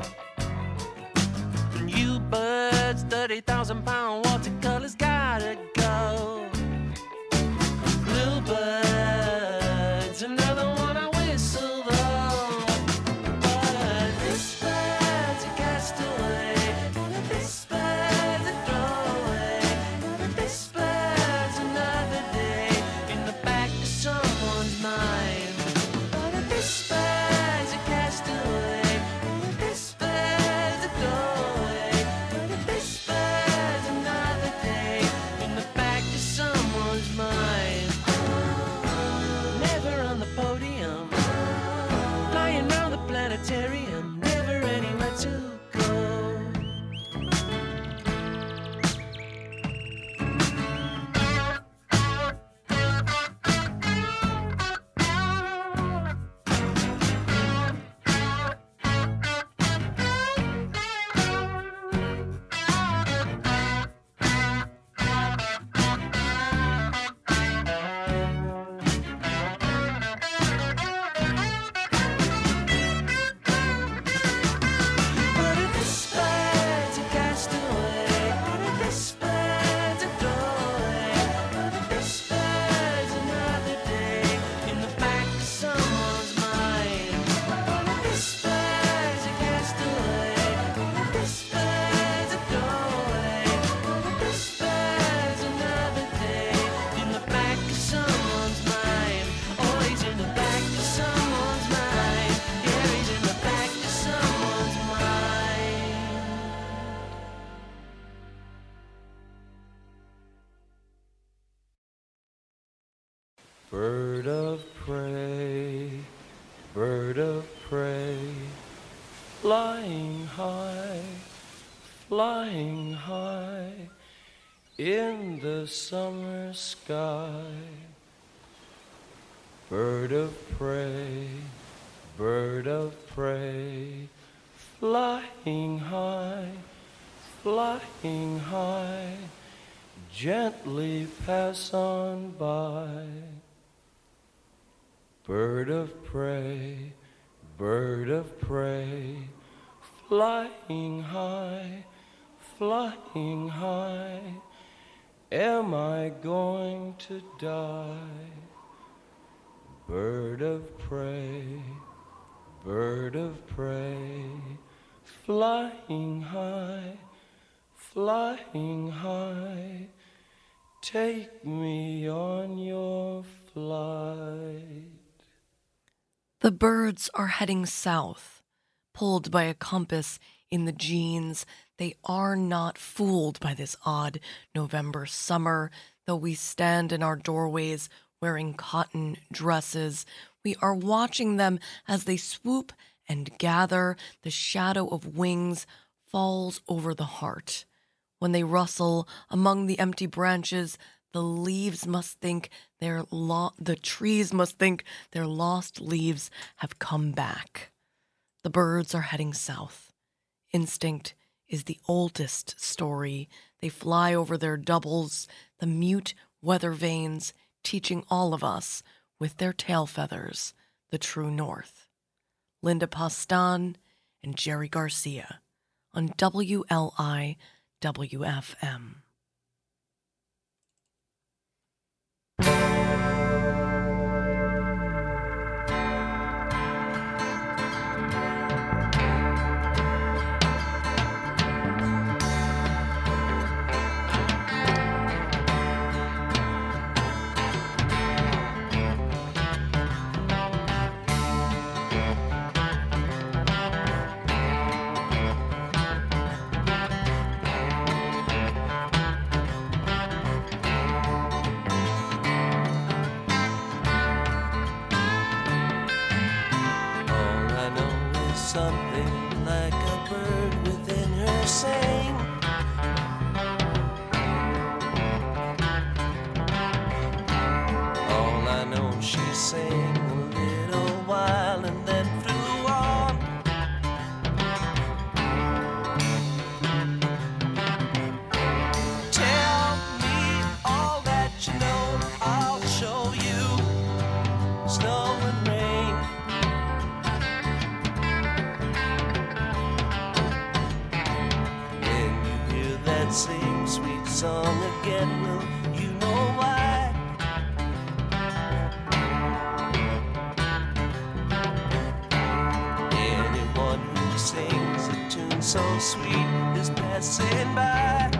And you birds, 30,000-pound watercolors gotta go. Blue birds, another one I whistle though. But this bird's a castaway, and this bird's a throwaway, and this bird's another day in the back of someone's mind. But this cemetery, I'm never anywhere to go. Bird of prey, flying high, in the summer sky. Bird of prey, flying high, gently pass on by. Bird of prey, flying high, am I going to die? Bird of prey, flying high, take me on your flight. The birds are heading south, pulled by a compass in the jeans. They are not fooled by this odd November summer, though we stand in our doorways wearing cotton dresses. We are watching them as they swoop and gather. The shadow of wings falls over the heart. When they rustle among the empty branches, the leaves must think the trees must think their lost leaves have come back. The birds are heading south. Instinct is the oldest story. They fly over their doubles, the mute weather vanes, teaching all of us, with their tail feathers, the true north. Linda Pastan and Jerry Garcia on WLIW-FM. Something like a bird within her saying, all I know, she sang a little while and then flew on. Tell me all that you know, I'll show you snow and rain. Same sweet song again, will you know why? Anyone who sings a tune so sweet is passing by.